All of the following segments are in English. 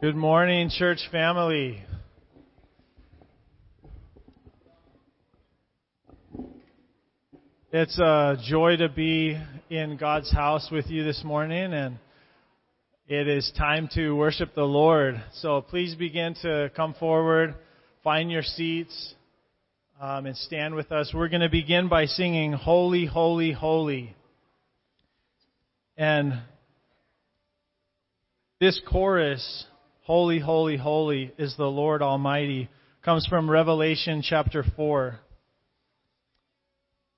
Good morning, church family. It's a joy to be in God's house with you this morning, and it is time to worship the Lord. So please begin to come forward, find your seats, and stand with us. We're going to begin by singing Holy, Holy, Holy. And this chorus, Holy, holy, holy is the Lord Almighty, comes from Revelation chapter 4.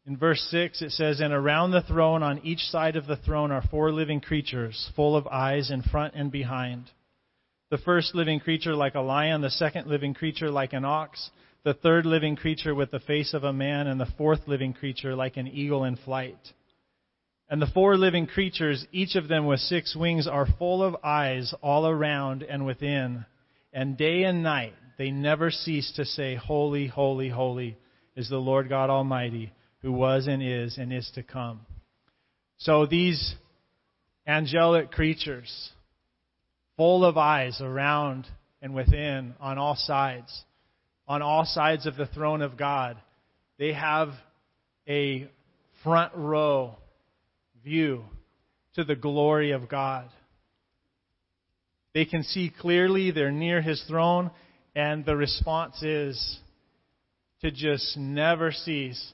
In verse 6 it says, "And around the throne, on each side of the throne, are four living creatures, full of eyes in front and behind. The first living creature like a lion, the second living creature like an ox, the third living creature with the face of a man, and the fourth living creature like an eagle in flight. And the four living creatures, each of them with six wings, are full of eyes all around and within. And day and night they never cease to say, Holy, holy, holy is the Lord God Almighty, who was and is to come." So these angelic creatures, full of eyes around and within, on all sides of the throne of God, they have a front row view to the glory of God. They can see clearly, they're near His throne, and the response is to just never cease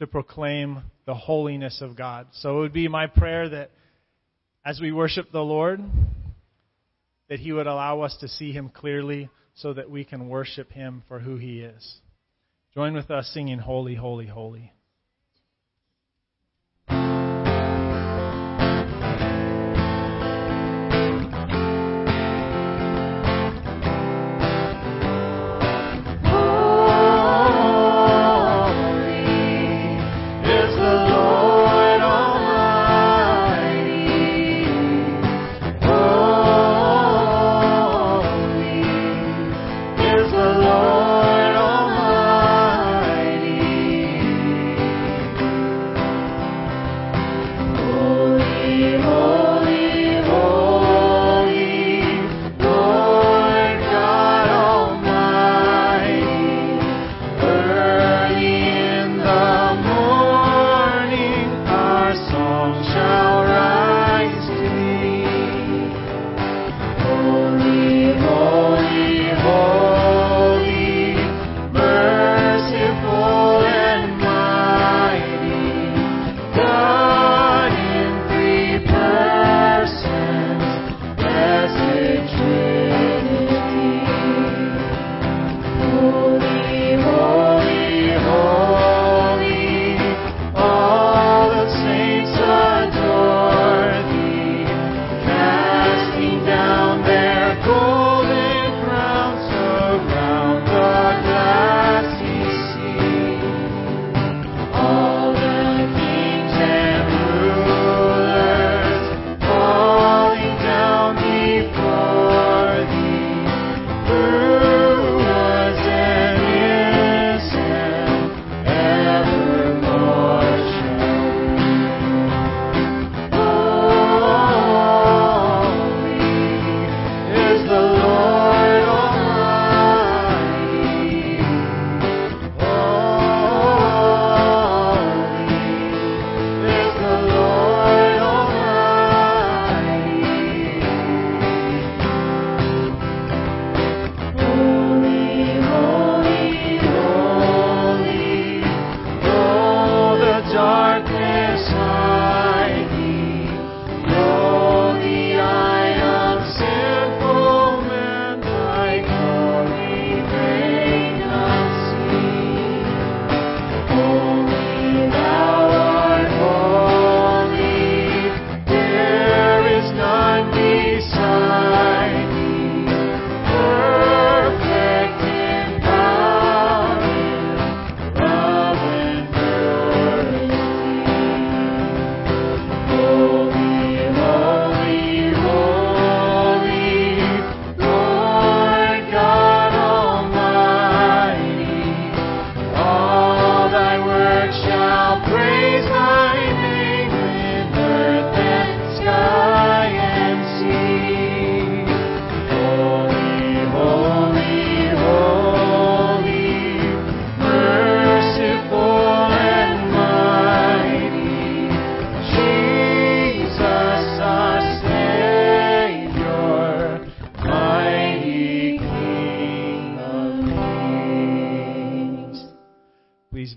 to proclaim the holiness of God. So it would be my prayer that as we worship the Lord, that He would allow us to see Him clearly so that we can worship Him for who He is. Join with us singing Holy, Holy, Holy.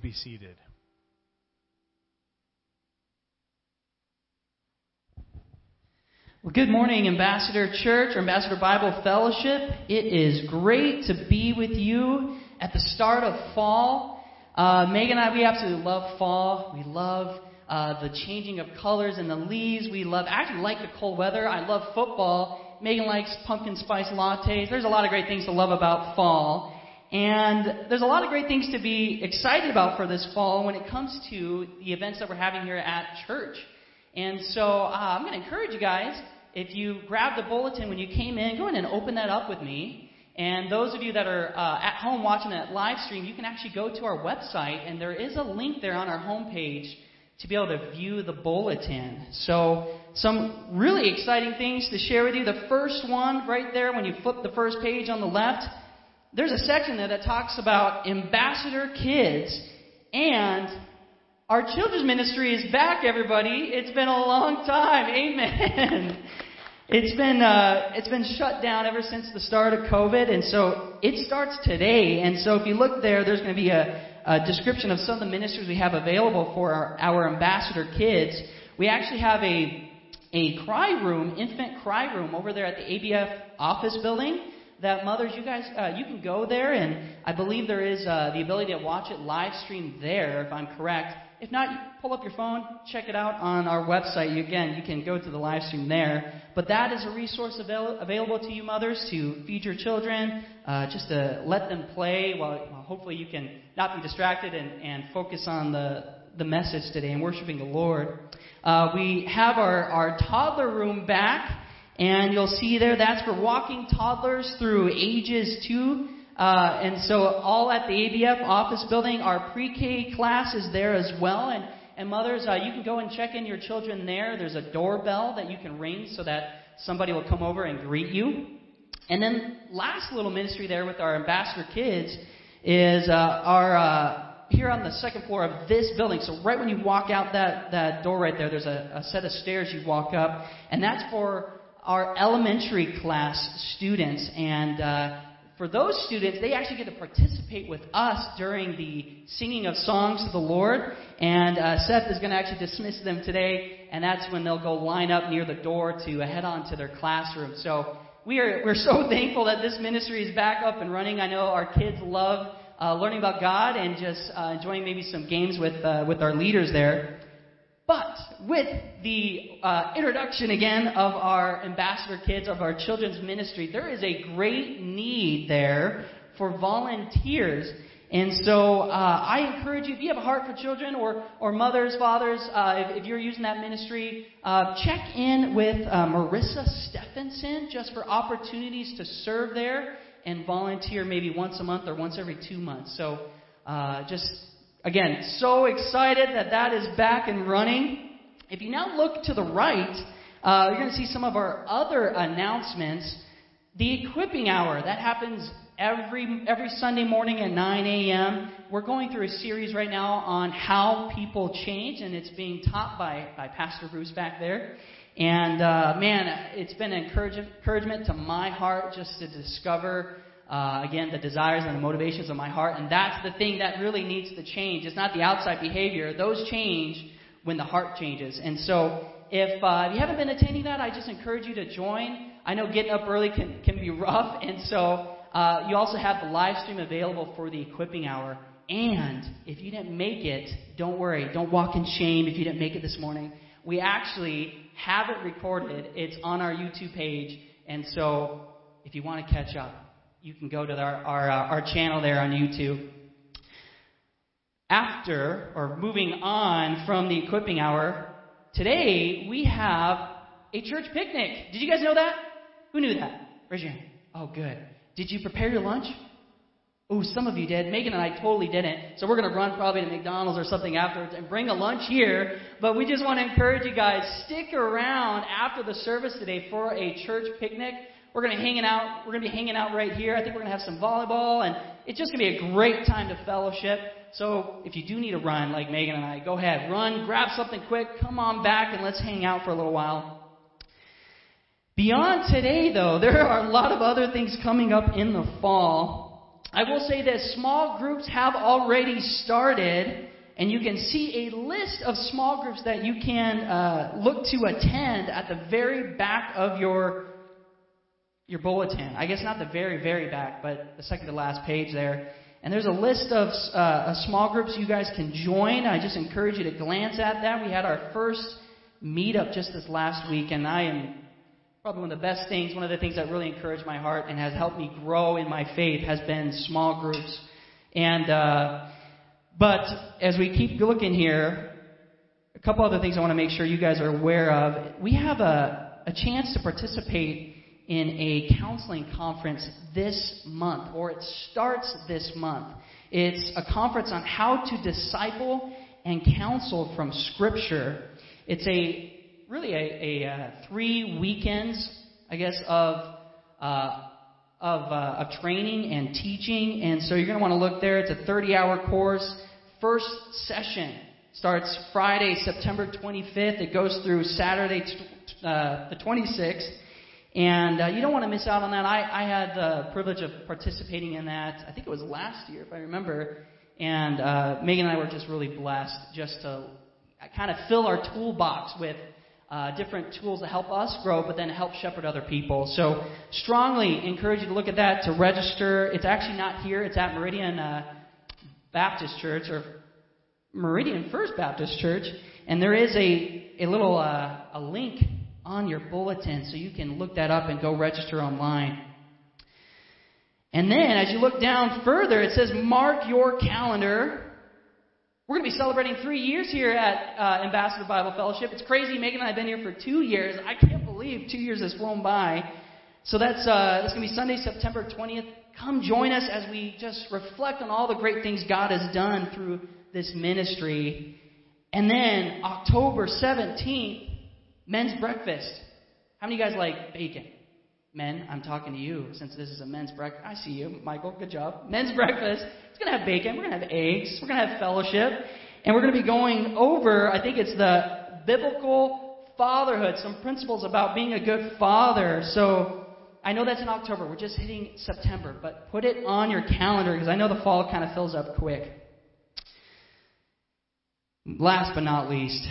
be seated. Well, good morning, Ambassador Church, or Ambassador Bible Fellowship. It is great to be with you at the start of fall. Megan and I, we absolutely love fall. We love the changing of colors and the leaves. I actually like the cold weather. I love football. Megan likes pumpkin spice lattes. There's a lot of great things to love about fall. And there's a lot of great things to be excited about for this fall when it comes to the events that we're having here at church. And so I'm going to encourage you guys, if you grabbed the bulletin when you came in, go in and open that up with me. And those of you that are at home watching that live stream, you can actually go to our website, and there is a link there on our homepage to be able to view the bulletin. So some really exciting things to share with you. The first one right there, when you flip the first page on the left, there's a section there that talks about Ambassador Kids, and our children's ministry is back, everybody. It's been a long time. Amen. It's been shut down ever since the start of COVID, and so it starts today. And so if you look there, there's going to be a description of some of the ministries we have available for our Ambassador Kids. We actually have a cry room, infant cry room, over there at the ABF office building. That mothers, you guys, you can go there, and I believe there is the ability to watch it live streamed there, if I'm correct. If not, you pull up your phone, check it out on our website. You can go to the live stream there. But that is a resource available to you mothers to feed your children, just to let them play while hopefully you can not be distracted and focus on the message today and worshiping the Lord. We have our toddler room back. And you'll see there, that's for walking toddlers through ages 2. And so all at the ABF office building, our pre-K class is there as well. And mothers, you can go and check in your children there. There's a doorbell that you can ring so that somebody will come over and greet you. And then last little ministry there with our Ambassador Kids is here on the second floor of this building. So right when you walk out that door right there, there's a set of stairs you walk up. And that's for our elementary class students, and for those students, they actually get to participate with us during the singing of songs to the Lord, and Seth is going to actually dismiss them today, and that's when they'll go line up near the door to head on to their classroom. So we're so thankful that this ministry is back up and running. I know our kids love learning about God and just enjoying maybe some games with our leaders there. But with the introduction again of our Ambassador Kids, of our children's ministry, there is a great need there for volunteers. And so I encourage you, if you have a heart for children or mothers, fathers, if you're using that ministry, check in with Marissa Stephenson just for opportunities to serve there and volunteer maybe once a month or once every 2 months. So again, so excited that is back and running. If you now look to the right, you're going to see some of our other announcements. The equipping hour, that happens every Sunday morning at 9 a.m. We're going through a series right now on how people change, and it's being taught by Pastor Bruce back there. And man, it's been an encouragement to my heart just to discover again, the desires and the motivations of my heart. And that's the thing that really needs to change. It's not the outside behavior. Those change when the heart changes. And so if you haven't been attending that, I just encourage you to join. I know getting up early can be rough. And so you also have the live stream available for the equipping hour. And if you didn't make it, don't worry. Don't walk in shame if you didn't make it this morning. We actually have it recorded. It's on our YouTube page. And so if you want to catch up, you can go to our channel there on YouTube. Moving on from the equipping hour, today we have a church picnic. Did you guys know that? Who knew that? Raise your hand. Oh, good. Did you prepare your lunch? Oh, some of you did. Megan and I totally didn't. So we're going to run probably to McDonald's or something afterwards and bring a lunch here. But we just want to encourage you guys, stick around after the service today for a church picnic. We're going to be hanging out right here. I think we're going to have some volleyball, and it's just going to be a great time to fellowship. So if you do need to run, like Megan and I, go ahead, run, grab something quick, come on back, and let's hang out for a little while. Beyond today, though, there are a lot of other things coming up in the fall. I will say this, small groups have already started, and you can see a list of small groups that you can look to attend at the very back of your bulletin. I guess not the very, very back, but the second to last page there. And there's a list of small groups you guys can join. I just encourage you to glance at that. We had our first meetup just this last week, and I am probably one of the best things, one of the things that really encouraged my heart and has helped me grow in my faith has been small groups. And but as we keep looking here, a couple other things I want to make sure you guys are aware of. We have a chance to participate in a counseling conference this month, or it starts this month. It's a conference on how to disciple and counsel from Scripture. It's a 3 weekends, I guess, of training and teaching. And so you're going to want to look there. It's a 30-hour course. First session starts Friday, September 25th. It goes through Saturday, the 26th. And you don't want to miss out on that. I had the privilege of participating in that. I think it was last year, if I remember. And Megan and I were just really blessed just to kind of fill our toolbox with different tools to help us grow, but then help shepherd other people. So strongly encourage you to look at that, to register. It's actually not here. It's at Meridian Baptist Church, or Meridian First Baptist Church. And there is a little a link on your bulletin, so you can look that up and go register online. And then, as you look down further, it says, mark your calendar. We're going to be celebrating 3 years here at Ambassador Bible Fellowship. It's crazy. Megan and I have been here for 2 years. I can't believe 2 years has flown by. So that's going to be Sunday, September 20th. Come join us as we just reflect on all the great things God has done through this ministry. And then, October 17th, men's breakfast. How many of you guys like bacon? Men, I'm talking to you since this is a men's breakfast. I see you, Michael. Good job. Men's breakfast. It's going to have bacon. We're going to have eggs. We're going to have fellowship. And we're going to be going over, I think it's the biblical fatherhood, some principles about being a good father. So I know that's in October. We're just hitting September. But put it on your calendar because I know the fall kind of fills up quick. Last but not least,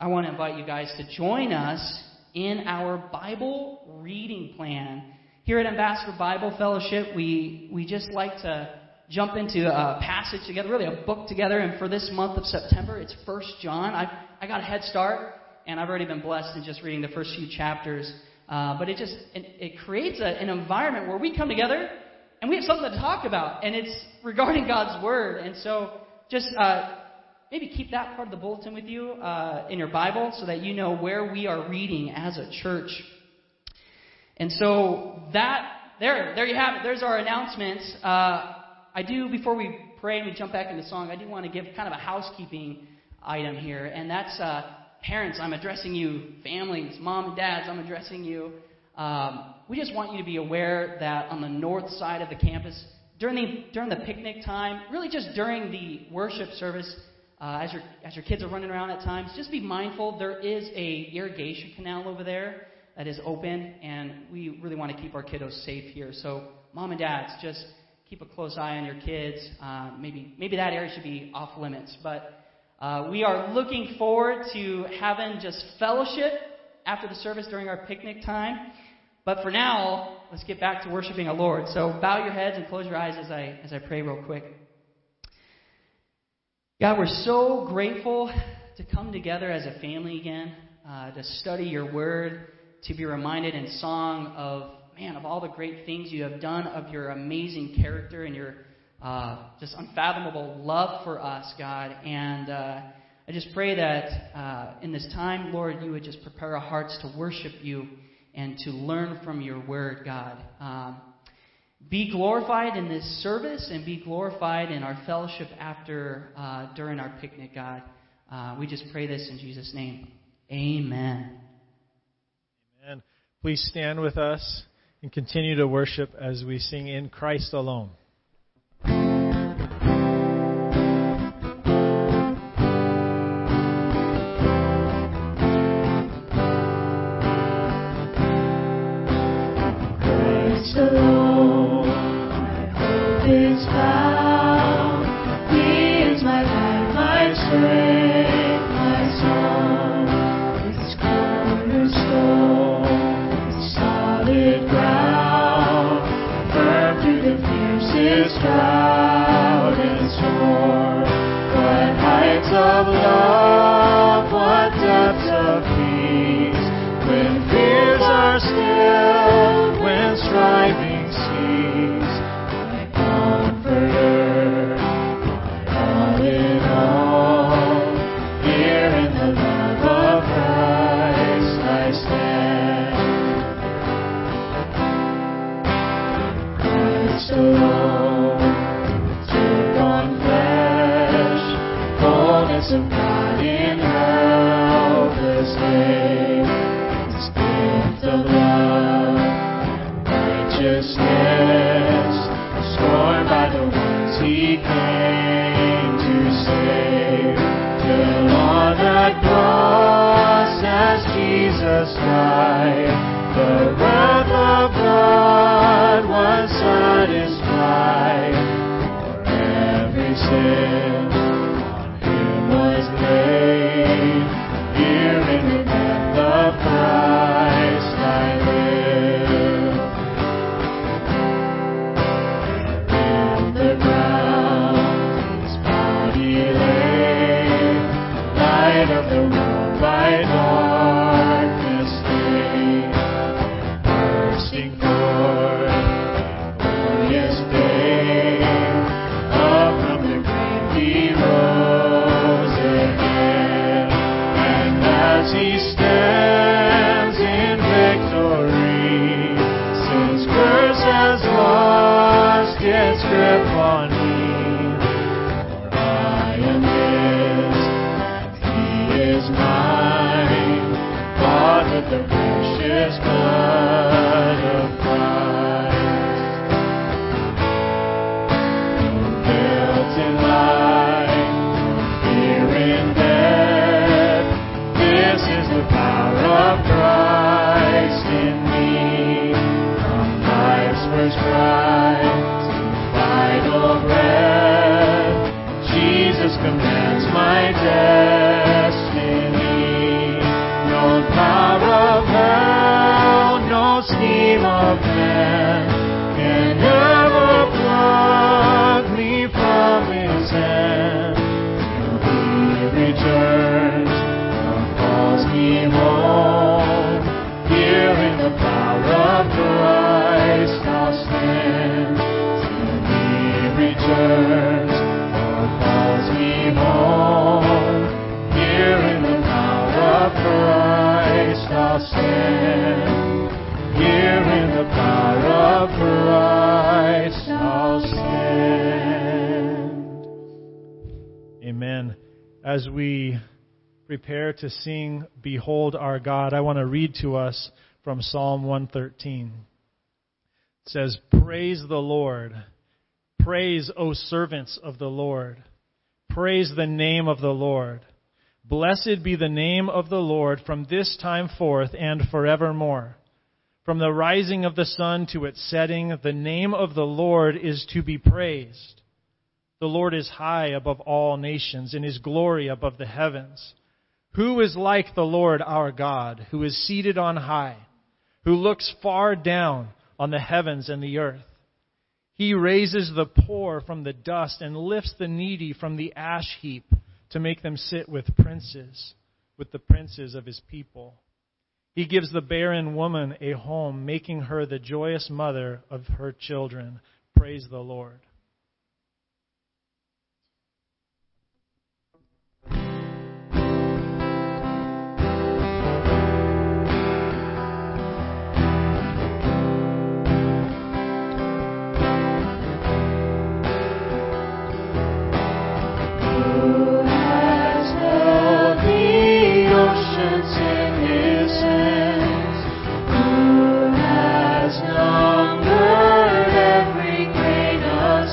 I want to invite you guys to join us in our Bible reading plan. Here at Ambassador Bible Fellowship, we just like to jump into a passage together, really a book together. And for this month of September, it's 1 John. I got a head start, and I've already been blessed in just reading the first few chapters. But it creates an environment where we come together, and we have something to talk about. And it's regarding God's Word. And so just maybe keep that part of the bulletin with you in your Bible so that you know where we are reading as a church. And so there you have it. There's our announcements. Before we pray and we jump back into song, I do want to give kind of a housekeeping item here. And that's parents, I'm addressing you. Families, mom and dads, I'm addressing you. We just want you to be aware that on the north side of the campus, during the picnic time, really just during the worship service, as your kids are running around at times, just be mindful. There is a irrigation canal over there that is open, and we really want to keep our kiddos safe here. So, mom and dads, just keep a close eye on your kids. Maybe that area should be off limits. But we are looking forward to having just fellowship after the service during our picnic time. But for now, let's get back to worshiping our Lord. So, bow your heads and close your eyes as I pray real quick. God, we're so grateful to come together as a family again, to study your word, to be reminded in song of all the great things you have done, of your amazing character and your just unfathomable love for us, God. And I just pray that in this time, Lord, you would just prepare our hearts to worship you and to learn from your word, God. Be glorified in this service and be glorified in our fellowship during our picnic, God. We just pray this in Jesus' name. Amen. Amen. Please stand with us and continue to worship as we sing In Christ Alone. Christ alone. is found. He is my life, my strength, my song. This cornerstone, this solid ground, firm through the fiercest drought and storm. What heights of love, what depths of peace, when fears are still, when striving. The wrath of God was satisfied for every sin. On Him was laid. Here in the death of Christ I live. On the ground His body lay, light of the world by dawn. As we prepare to sing, Behold Our God, I want to read to us from Psalm 113. It says, Praise the Lord. Praise, O servants of the Lord. Praise the name of the Lord. Blessed be the name of the Lord from this time forth and forevermore. From the rising of the sun to its setting, the name of the Lord is to be praised. The Lord is high above all nations, and His glory above the heavens. Who is like the Lord our God, who is seated on high, who looks far down on the heavens and the earth? He raises the poor from the dust and lifts the needy from the ash heap to make them sit with the princes of His people. He gives the barren woman a home, making her the joyous mother of her children. Praise the Lord. Who has numbered every grain of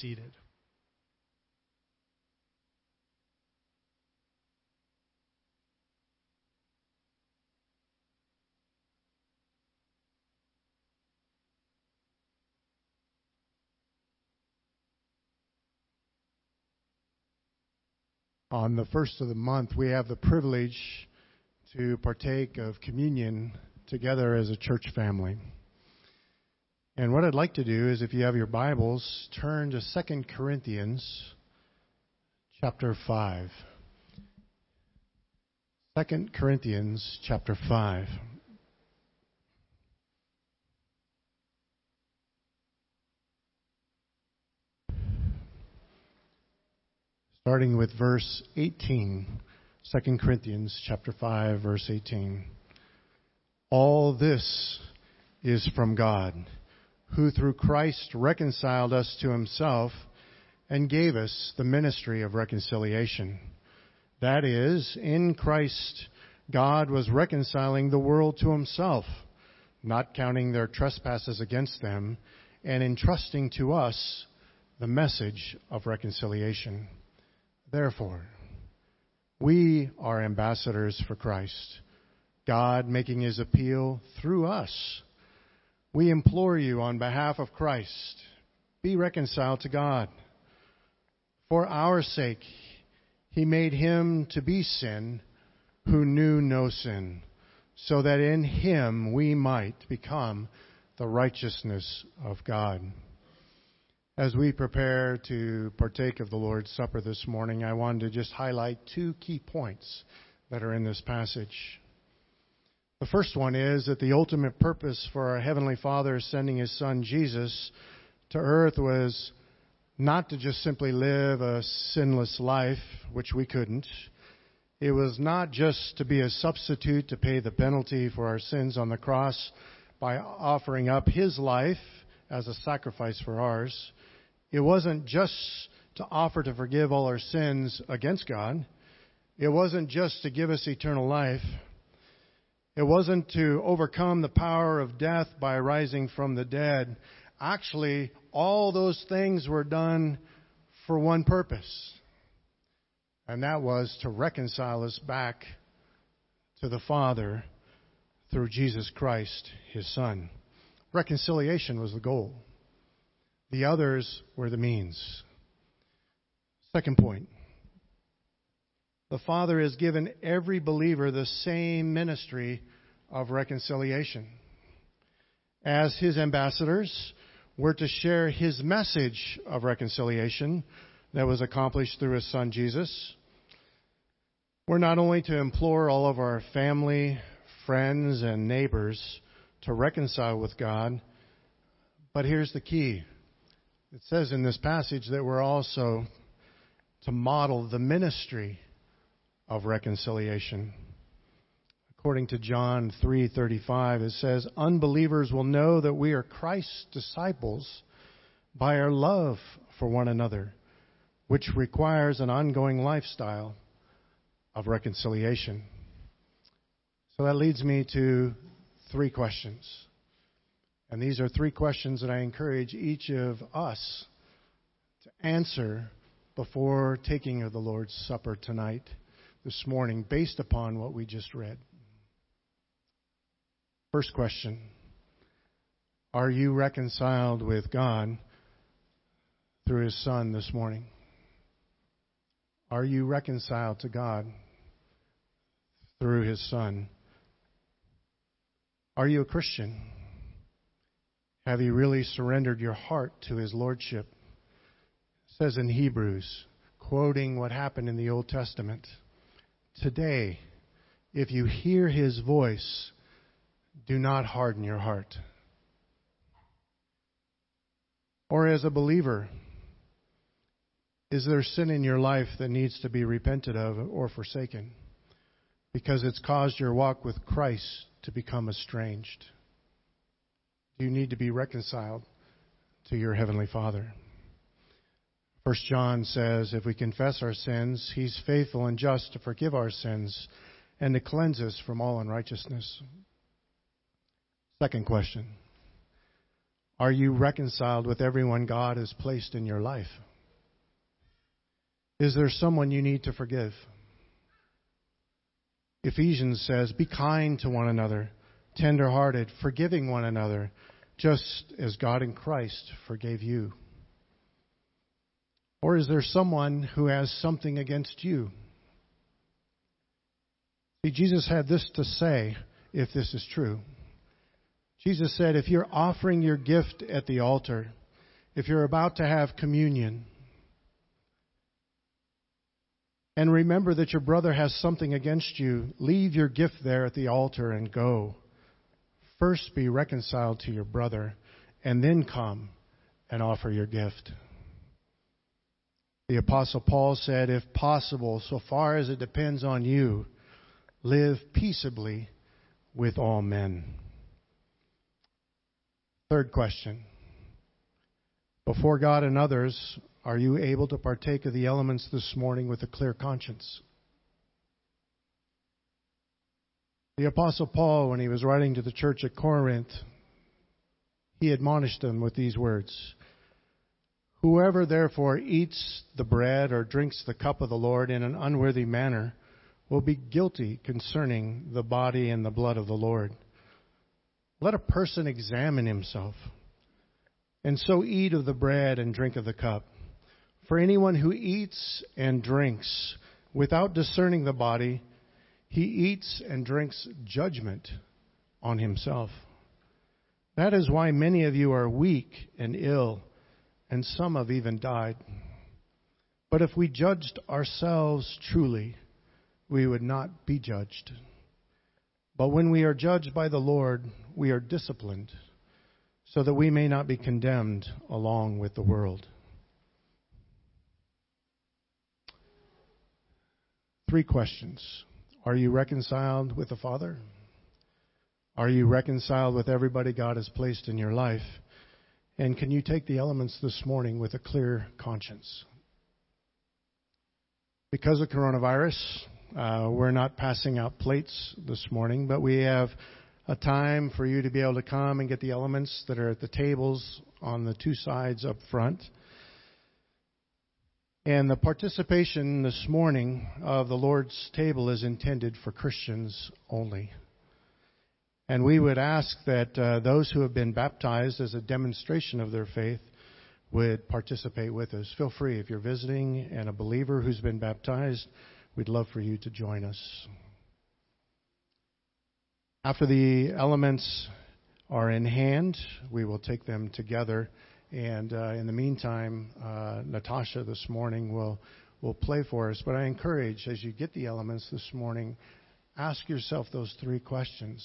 Seated. On the first of the month, we have the privilege to partake of communion together as a church family. And what I'd like to do is, if you have your Bibles, turn to 2 Corinthians chapter 5. 2 Corinthians chapter 5. Starting with verse 18. 2 Corinthians chapter 5, verse 18. All this is from God, who through Christ reconciled us to himself and gave us the ministry of reconciliation. That is, in Christ, God was reconciling the world to himself, not counting their trespasses against them, and entrusting to us the message of reconciliation. Therefore, we are ambassadors for Christ, God making his appeal through us. We implore you on behalf of Christ, be reconciled to God. For our sake, he made him to be sin who knew no sin, so that in him we might become the righteousness of God. As we prepare to partake of the Lord's Supper this morning, I wanted to just highlight two key points that are in this passage. The first one is that the ultimate purpose for our Heavenly Father sending His Son Jesus to earth was not to just simply live a sinless life, which we couldn't. It was not just to be a substitute to pay the penalty for our sins on the cross by offering up His life as a sacrifice for ours. It wasn't just to offer to forgive all our sins against God. It wasn't just to give us eternal life. It wasn't to overcome the power of death by rising from the dead. Actually, all those things were done for one purpose, and that was to reconcile us back to the Father through Jesus Christ, His Son. Reconciliation was the goal. The others were the means. Second point. The Father has given every believer the same ministry of reconciliation. As His ambassadors, we're to share His message of reconciliation that was accomplished through His Son, Jesus. We're not only to implore all of our family, friends, and neighbors to reconcile with God, but here's the key. It says in this passage that we're also to model the ministry of reconciliation. According to John 3:35, it says, "Unbelievers will know that we are Christ's disciples by our love for one another, which requires an ongoing lifestyle of reconciliation." So that leads me to three questions. And these are three questions that I encourage each of us to answer before taking of the Lord's Supper tonight, this morning, based upon what we just read. First question, are you reconciled with God through His Son this morning? Are you reconciled to God through His Son? Are you a Christian? Have you really surrendered your heart to His Lordship? It says in Hebrews, quoting what happened in the Old Testament, "Today, if you hear His voice, do not harden your heart." Or as a believer, is there sin in your life that needs to be repented of or forsaken because it's caused your walk with Christ to become estranged? You need to be reconciled to your Heavenly Father. 1 John says, if we confess our sins, He's faithful and just to forgive our sins and to cleanse us from all unrighteousness. Second question, are you reconciled with everyone God has placed in your life? Is there someone you need to forgive? Ephesians says, be kind to one another, tender-hearted, forgiving one another, just as God in Christ forgave you. Or is there someone who has something against you? See, Jesus had this to say, if this is true. Jesus said, if you're offering your gift at the altar, if you're about to have communion, and remember that your brother has something against you, leave your gift there at the altar and go. First be reconciled to your brother, and then come and offer your gift. The Apostle Paul said, if possible, so far as it depends on you, live peaceably with all men. Third question. Before God and others, are you able to partake of the elements this morning with a clear conscience? The Apostle Paul, when he was writing to the church at Corinth, he admonished them with these words. Whoever therefore eats the bread or drinks the cup of the Lord in an unworthy manner will be guilty concerning the body and the blood of the Lord. Let a person examine himself, and so eat of the bread and drink of the cup. For anyone who eats and drinks without discerning the body, he eats and drinks judgment on himself. That is why many of you are weak and ill, and some have even died. But if we judged ourselves truly, we would not be judged. But when we are judged by the Lord, we are disciplined, so that we may not be condemned along with the world. 3 questions. Are you reconciled with the Father? Are you reconciled with everybody God has placed in your life? And can you take the elements this morning with a clear conscience? Because of coronavirus, we're not passing out plates this morning, but we have a time for you to be able to come and get the elements that are at the tables on the 2 sides up front. And the participation this morning of the Lord's table is intended for Christians only. And we would ask that those who have been baptized as a demonstration of their faith would participate with us. Feel free. If you're visiting and a believer who's been baptized, we'd love for you to join us. After the elements are in hand, we will take them together. And in the meantime, Natasha this morning will play for us. But I encourage, as you get the elements this morning, ask yourself those 3 questions.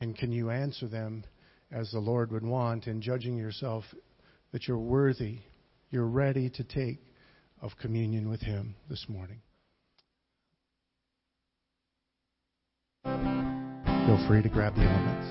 And can you answer them as the Lord would want, in judging yourself that you're worthy, you're ready to take of communion with Him this morning? Feel free to grab the elements.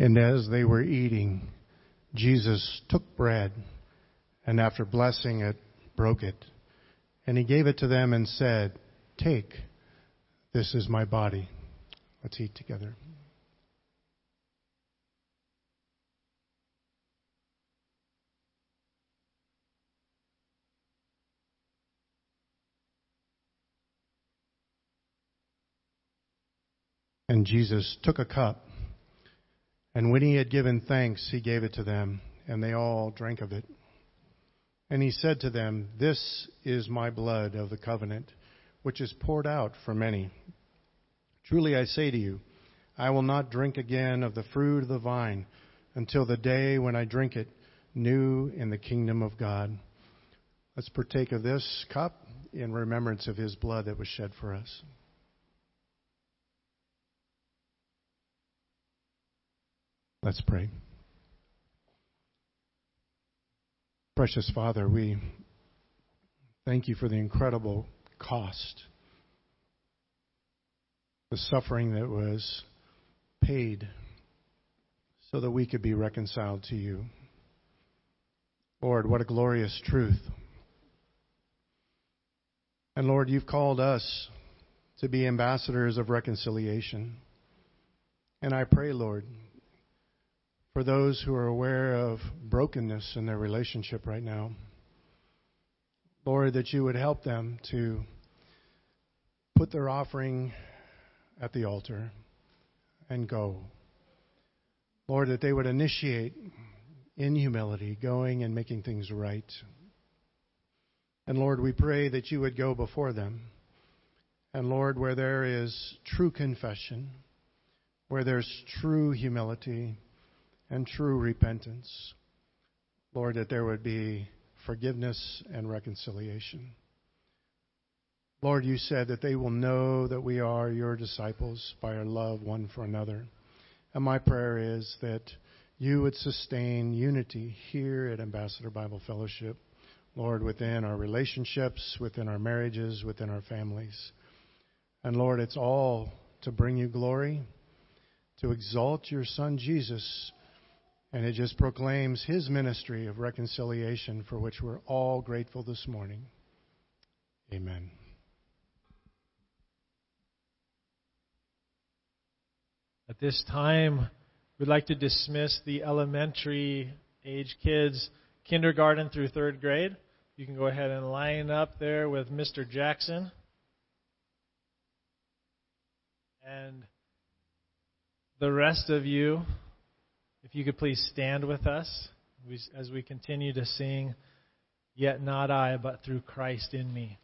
And as they were eating, Jesus took bread, and after blessing it, broke it. And He gave it to them and said, "Take, this is my body." Let's eat together. And Jesus took a cup, and when He had given thanks, He gave it to them, and they all drank of it. And He said to them, "This is my blood of the covenant, which is poured out for many. Truly I say to you, I will not drink again of the fruit of the vine until the day when I drink it new in the kingdom of God." Let's partake of this cup in remembrance of His blood that was shed for us. Let's pray. Precious Father, we thank You for the incredible cost, the suffering that was paid so that we could be reconciled to You. Lord, what a glorious truth. And Lord, you've called us to be ambassadors of reconciliation. And I pray, Lord, for those who are aware of brokenness in their relationship right now, Lord, that you would help them to put their offering at the altar and go. Lord, that they would initiate in humility, going and making things right. And Lord, we pray that you would go before them. And Lord, where there is true confession, where there's true humility and true repentance, Lord, that there would be forgiveness and reconciliation. Lord, you said that they will know that we are your disciples by our love one for another. And my prayer is that you would sustain unity here at Ambassador Bible Fellowship, Lord, within our relationships, within our marriages, within our families. And Lord, it's all to bring you glory, to exalt your Son Jesus, and it just proclaims his ministry of reconciliation, for which we're all grateful this morning. Amen. At this time, we'd like to dismiss the elementary age kids, kindergarten through third grade. You can go ahead and line up there with Mr. Jackson. And the rest of you, if you could please stand with us as we continue to sing, "Yet Not I, But Through Christ in Me."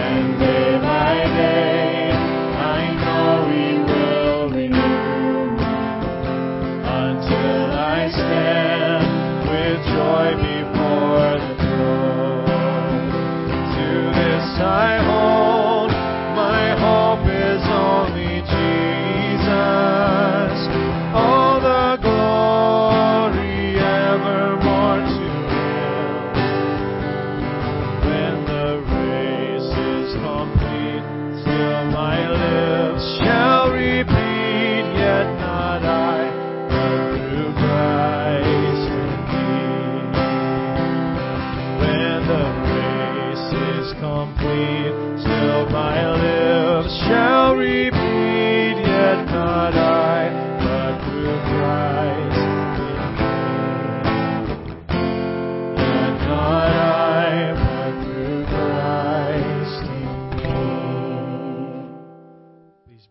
And day by day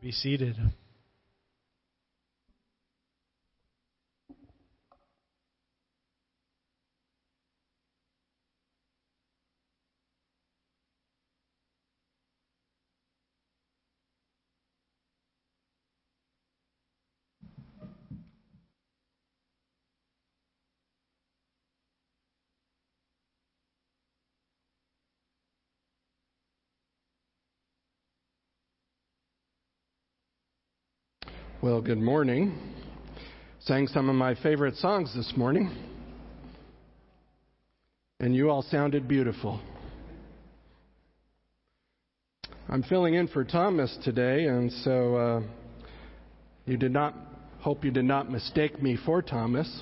Seated. Well, good morning. Sang some of my favorite songs this morning. And you all sounded beautiful. I'm filling in for Thomas today, and so you did not mistake me for Thomas.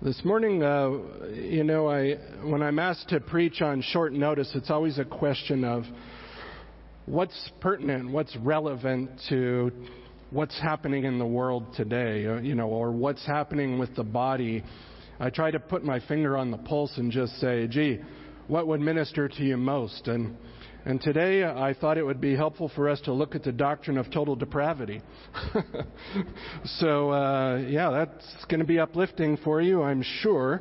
This morning, when I'm asked to preach on short notice, it's always a question of what's pertinent, what's relevant to what's happening in the world today, or what's happening with the body. I try to put my finger on the pulse and just say, gee, what would minister to you most? And today I thought it would be helpful for us to look at the doctrine of total depravity. So that's going to be uplifting for you, I'm sure.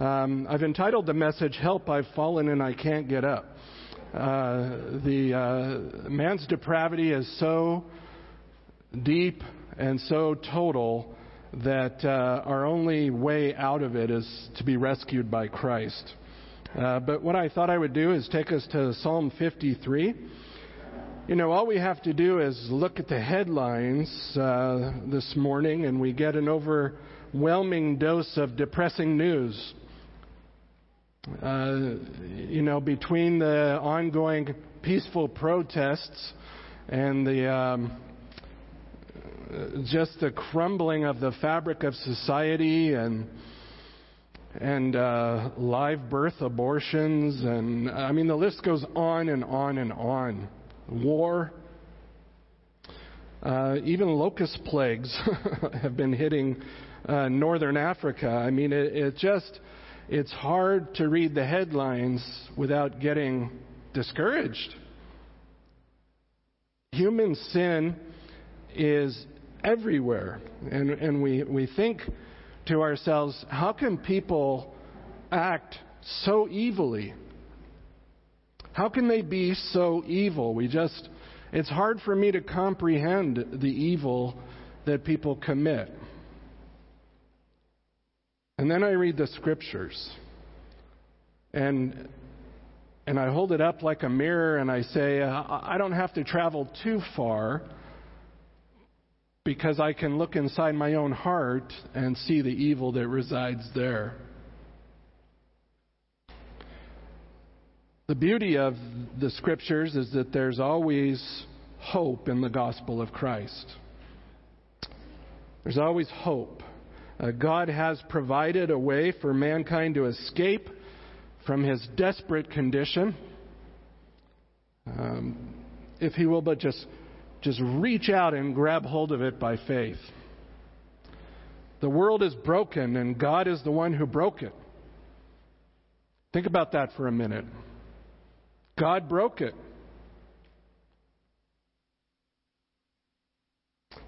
I've entitled the message, Help, I've Fallen and I Can't Get Up. Man's depravity is so deep and so total that our only way out of it is to be rescued by Christ. But what I thought I would do is take us to Psalm 53. All we have to do is look at the headlines this morning, and we get an overwhelming dose of depressing news. Between the ongoing peaceful protests and the just the crumbling of the fabric of society and live birth abortions, and I mean the list goes on and on and on. War, even locust plagues have been hitting northern Africa. I mean it's hard to read the headlines without getting discouraged. Human sin is everywhere. And we think to ourselves, how can people act so evilly? How can they be so evil? It's hard for me to comprehend the evil that people commit. And then I read the scriptures, and I hold it up like a mirror, and I say, I don't have to travel too far because I can look inside my own heart and see the evil that resides there. The beauty of the scriptures is that there's always hope in the gospel of Christ. There's always hope. God has provided a way for mankind to escape from his desperate condition. If he will but just reach out and grab hold of it by faith. The world is broken, and God is the one who broke it. Think about that for a minute. God broke it.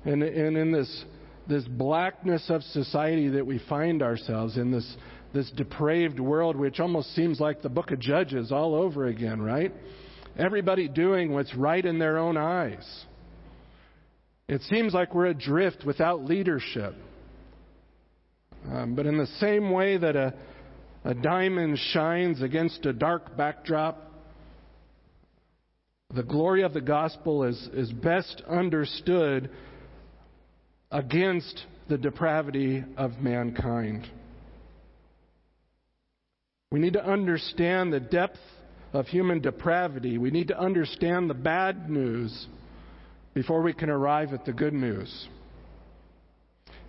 And in this blackness of society that we find ourselves in, this depraved world, which almost seems like the book of Judges all over again, right? Everybody doing what's right in their own eyes. It seems like we're adrift without leadership. But in the same way that a diamond shines against a dark backdrop, the glory of the gospel is best understood against the depravity of mankind. We need to understand the depth of human depravity. We need to understand the bad news before we can arrive at the good news.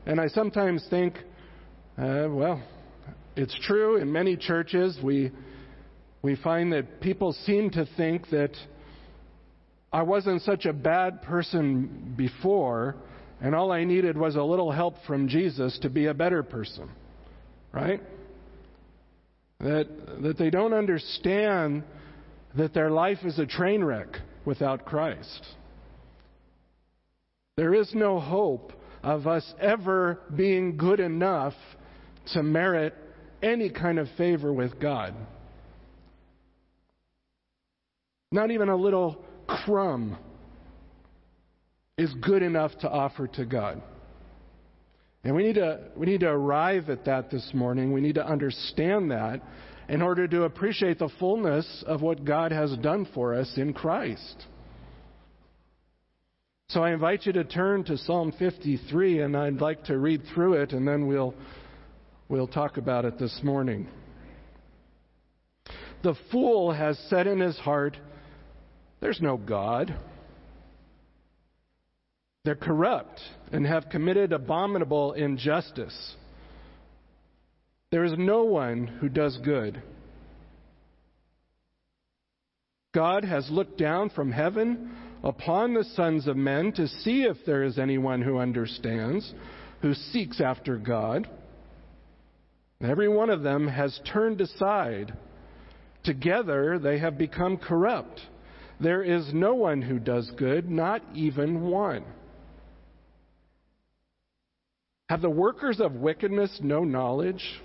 And I sometimes think, it's true in many churches. We we find that people seem to think that I wasn't such a bad person before, and all I needed was a little help from Jesus to be a better person, right? That they don't understand that their life is a train wreck without Christ. There is no hope of us ever being good enough to merit any kind of favor with God. Not even a little crumb is good enough to offer to God. And we need to arrive at that this morning. We need to understand that in order to appreciate the fullness of what God has done for us in Christ. So I invite you to turn to Psalm 53, and I'd like to read through it, and then we'll talk about it this morning. The fool has said in his heart, "There's no God." They're corrupt and have committed abominable injustice. There is no one who does good. God has looked down from heaven upon the sons of men to see if there is anyone who understands, who seeks after God. Every one of them has turned aside. Together they have become corrupt. There is no one who does good, not even one. Have the workers of wickedness no knowledge,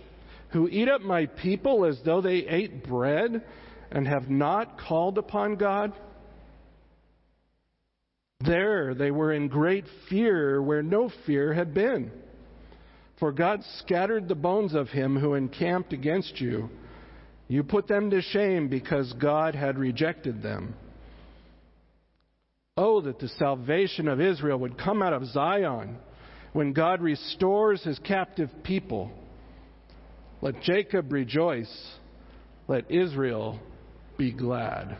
who eat up my people as though they ate bread and have not called upon God? There they were in great fear where no fear had been. For God scattered the bones of him who encamped against you. You put them to shame because God had rejected them. Oh, that the salvation of Israel would come out of Zion when God restores his captive people. Let Jacob rejoice. Let Israel be glad.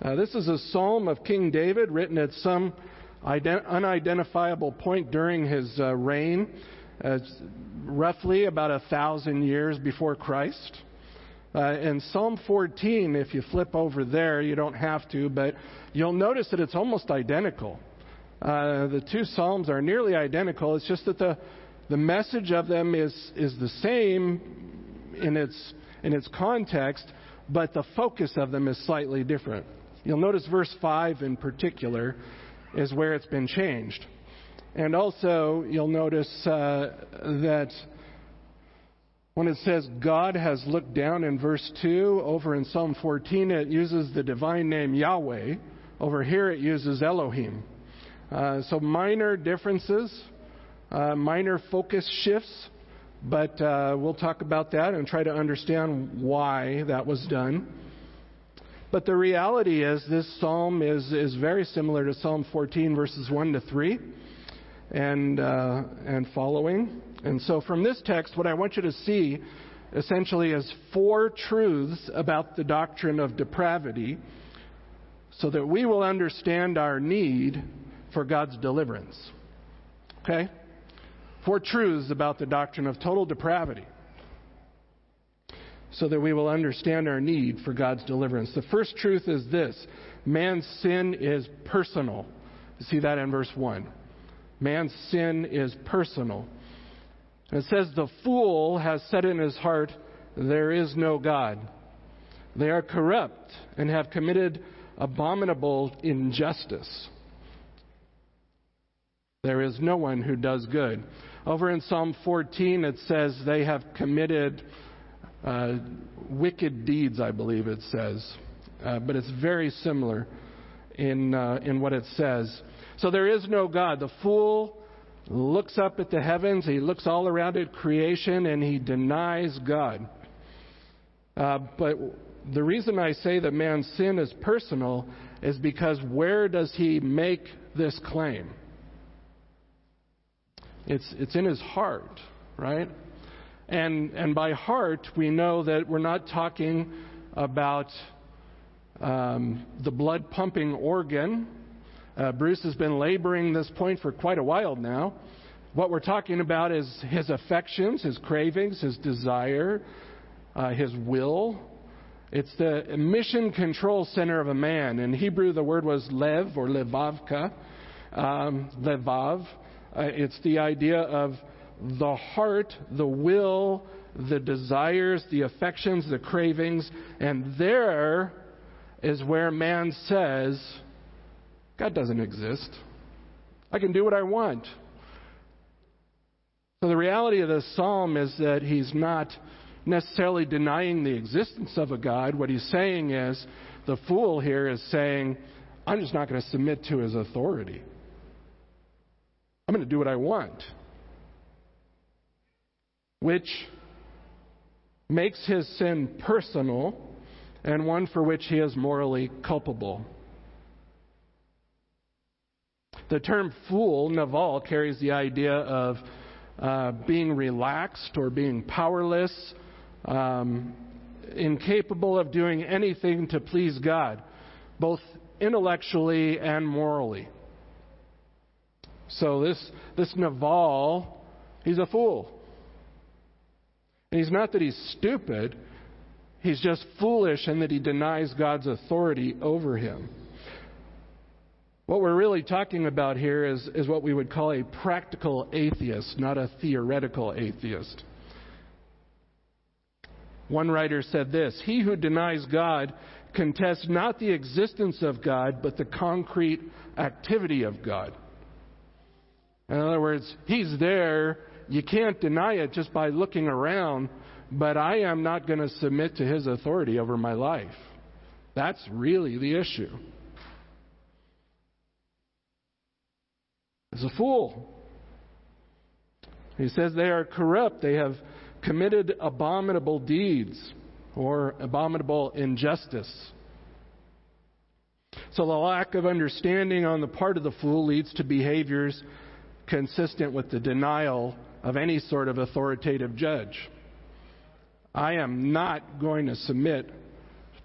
This is a psalm of King David written at some unidentifiable point during his reign, roughly about 1,000 years before Christ. In Psalm 14, if you flip over there, you don't have to, but you'll notice that it's almost identical. The two psalms are nearly identical. It's just that the message of them is the same in its context, but the focus of them is slightly different. You'll notice verse 5 in particular is where it's been changed. And also, you'll notice that when it says God has looked down in verse 2, over in Psalm 14, it uses the divine name Yahweh. Over here, it uses Elohim. So minor differences, minor focus shifts, but we'll talk about that and try to understand why that was done. But the reality is this psalm is very similar to Psalm 14, verses 1 to 3 and following. And so from this text, what I want you to see essentially is four truths about the doctrine of depravity so that we will understand our need for God's deliverance. Okay? Four truths about the doctrine of total depravity so that we will understand our need for God's deliverance. The first truth is this: man's sin is personal. You see that in verse 1. Man's sin is personal. It says, the fool has said in his heart, there is no God. They are corrupt and have committed abominable injustice. There is no one who does good. Over in Psalm 14, it says they have committed wicked deeds, I believe it says. But it's very similar in what it says. So there is no God. The fool looks up at the heavens, he looks all around at creation, and he denies God. But the reason I say that man's sin is personal is because where does he make this claim? It's in his heart, right? And by heart, we know that we're not talking about the blood-pumping organ. Bruce has been laboring this point for quite a while now. What we're talking about is his affections, his cravings, his desire, his will. It's the mission control center of a man. In Hebrew, the word was lev or levavka. Levav. It's the idea of the heart, the will, the desires, the affections, the cravings. And there is where man says, God doesn't exist. I can do what I want. So the reality of this psalm is that he's not necessarily denying the existence of a God. What he's saying is, the fool here is saying, I'm just not going to submit to his authority. I'm going to do what I want. Which makes his sin personal and one for which he is morally culpable. The term fool, naval, carries the idea of being relaxed or being powerless, incapable of doing anything to please God, both intellectually and morally. So this naval, he's a fool. And he's not that he's stupid, he's just foolish in that he denies God's authority over him. What we're really talking about here is what we would call a practical atheist, not a theoretical atheist. One writer said this, "He who denies God contests not the existence of God, but the concrete activity of God." In other words, he's there. You can't deny it just by looking around, but I am not going to submit to his authority over my life. That's really the issue. He's a fool. He says they are corrupt. They have committed abominable deeds or abominable injustice. So the lack of understanding on the part of the fool leads to behaviors consistent with the denial of any sort of authoritative judge. I am not going to submit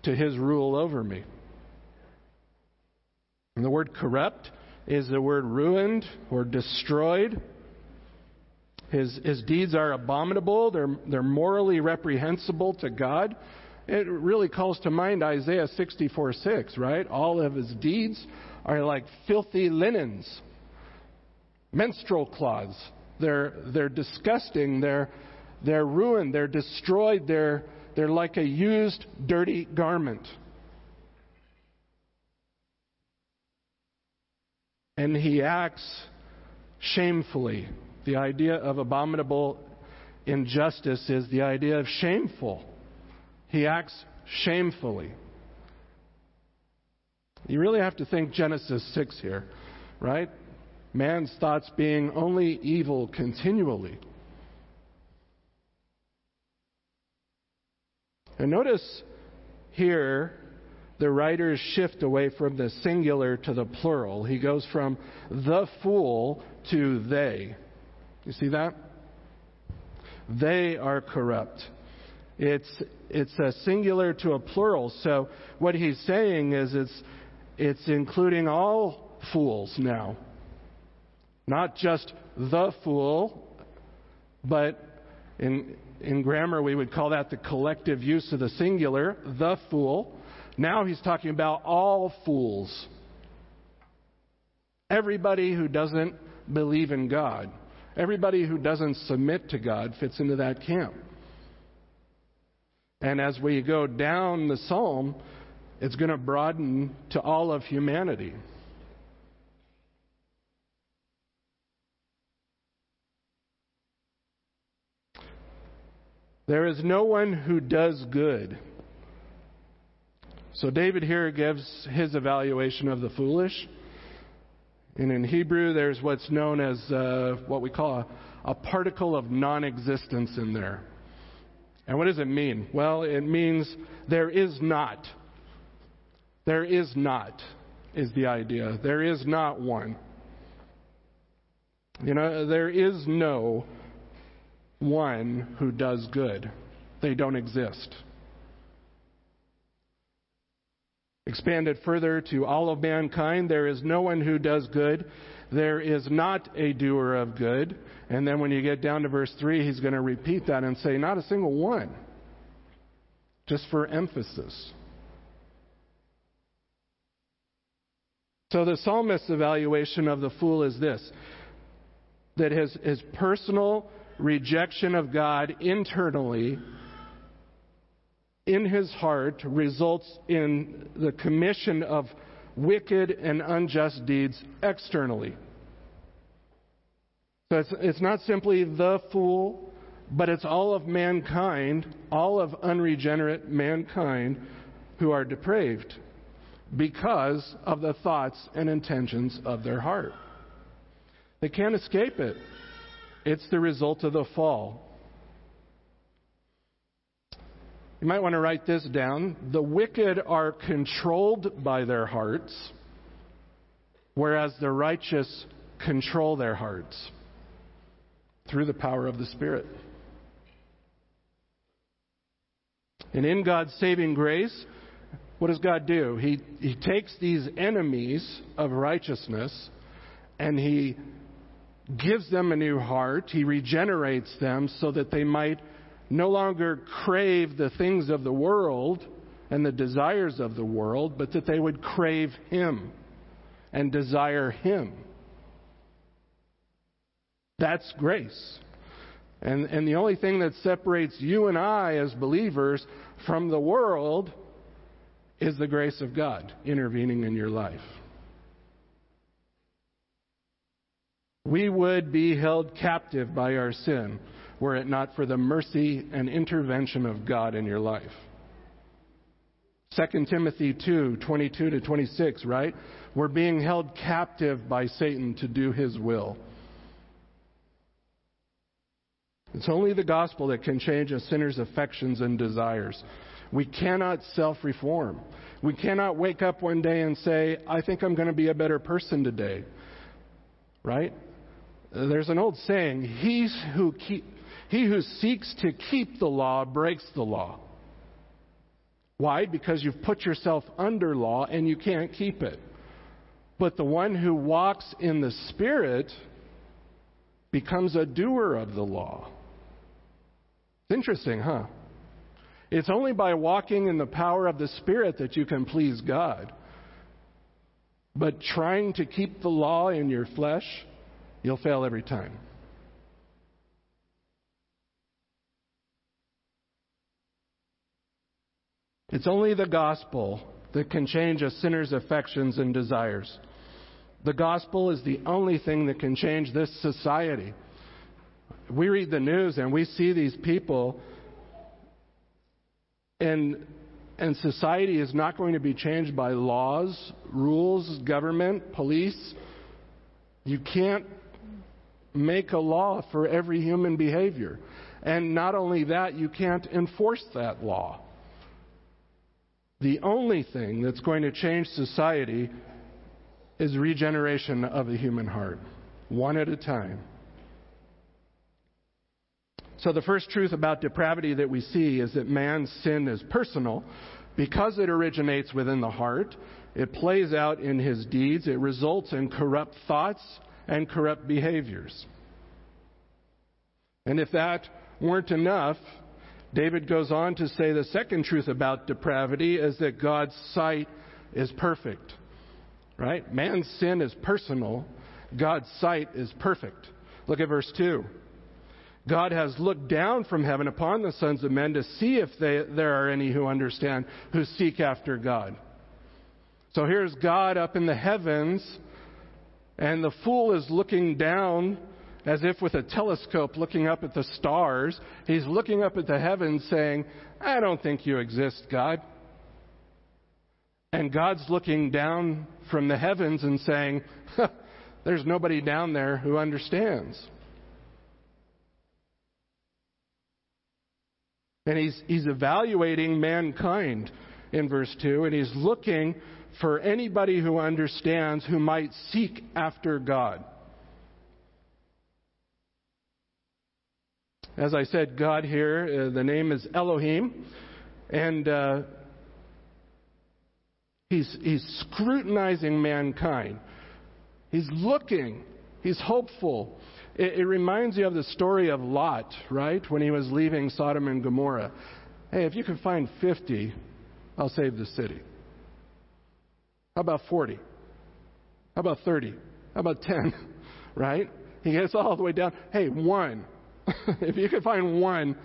to his rule over me. And the word corrupt is the word ruined or destroyed. His deeds are abominable. They're morally reprehensible to God. It really calls to mind Isaiah 64:6, right? All of his deeds are like filthy linens, menstrual cloths. They're disgusting. They're ruined. They're destroyed. They're like a used, dirty garment. And he acts shamefully. The idea of abominable injustice is the idea of shameful. He acts shamefully. You really have to think Genesis 6 here, right? Man's thoughts being only evil continually. And notice here, the writers shift away from the singular to the plural. He goes from the fool to they. You see that? They are corrupt. It's a singular to a plural. So what he's saying is it's including all fools now. Not just the fool, but in grammar we would call that the collective use of the singular, the fool. Now he's talking about all fools. Everybody who doesn't believe in God, everybody who doesn't submit to God fits into that camp. And as we go down the psalm, it's going to broaden to all of humanity. There is no one who does good. So David here gives his evaluation of the foolish. And in Hebrew, there's what's known as what we call a particle of non-existence in there. And what does it mean? Well, it means there is not. There is not is the idea. There is not one. You know, there is no one who does good. They don't exist. Expanded further to all of mankind, there is no one who does good. There is not a doer of good. And then when you get down to verse 3, he's going to repeat that and say, not a single one. just for emphasis. So the psalmist's evaluation of the fool is this, that his personal rejection of God internally in his heart results in the commission of wicked and unjust deeds externally. So it's not simply the fool, but it's all of mankind, all of unregenerate mankind who are depraved because of the thoughts and intentions of their heart. They can't escape it. It's the result of the fall. You might want to write this down. The wicked are controlled by their hearts, whereas the righteous control their hearts through the power of the Spirit. And in God's saving grace, what does God do? He takes these enemies of righteousness and He gives them a new heart. He regenerates them so that they might no longer crave the things of the world and the desires of the world, but that they would crave Him and desire Him. That's grace. And the only thing that separates you and I as believers from the world is the grace of God intervening in your life. We would be held captive by our sin were it not for the mercy and intervention of God in your life. 2 Timothy 2:22-26, right? We're being held captive by Satan to do his will. It's only the gospel that can change a sinner's affections and desires. We cannot self-reform. We cannot wake up one day and say, I think I'm going to be a better person today. Right? There's an old saying, he who seeks to keep the law breaks the law. Why? Because you've put yourself under law and you can't keep it. But the one who walks in the Spirit becomes a doer of the law. It's interesting, huh? It's only by walking in the power of the Spirit that you can please God. But trying to keep the law in your flesh, you'll fail every time. It's only the gospel that can change a sinner's affections and desires. The gospel is the only thing that can change this society. We read the news and we see these people, and society is not going to be changed by laws, rules, government, police. You can't make a law for every human behavior. And not only that, you can't enforce that law. The only thing that's going to change society is regeneration of the human heart, one at a time. So the first truth about depravity that we see is that man's sin is personal because it originates within the heart. It plays out in his deeds. It results in corrupt thoughts and corrupt behaviors. And if that weren't enough, David goes on to say the second truth about depravity is that God's sight is perfect. Right? Man's sin is personal. God's sight is perfect. Look at verse 2. God has looked down from heaven upon the sons of men to see if there are any who understand, who seek after God. So here's God up in the heavens, and the fool is looking down as if with a telescope looking up at the stars. He's looking up at the heavens saying, I don't think you exist, God. And God's looking down from the heavens and saying, there's nobody down there who understands. And he's evaluating mankind in verse 2, and he's looking for anybody who understands who might seek after God. As I said, God here, the name is Elohim, and He's scrutinizing mankind. He's looking. He's hopeful. It reminds you of the story of Lot, right? When he was leaving Sodom and Gomorrah. hey, if you can find 50, I'll save the city. How about 40? How about 30? How about 10? Right? He gets all the way down. Hey, one. If you can find one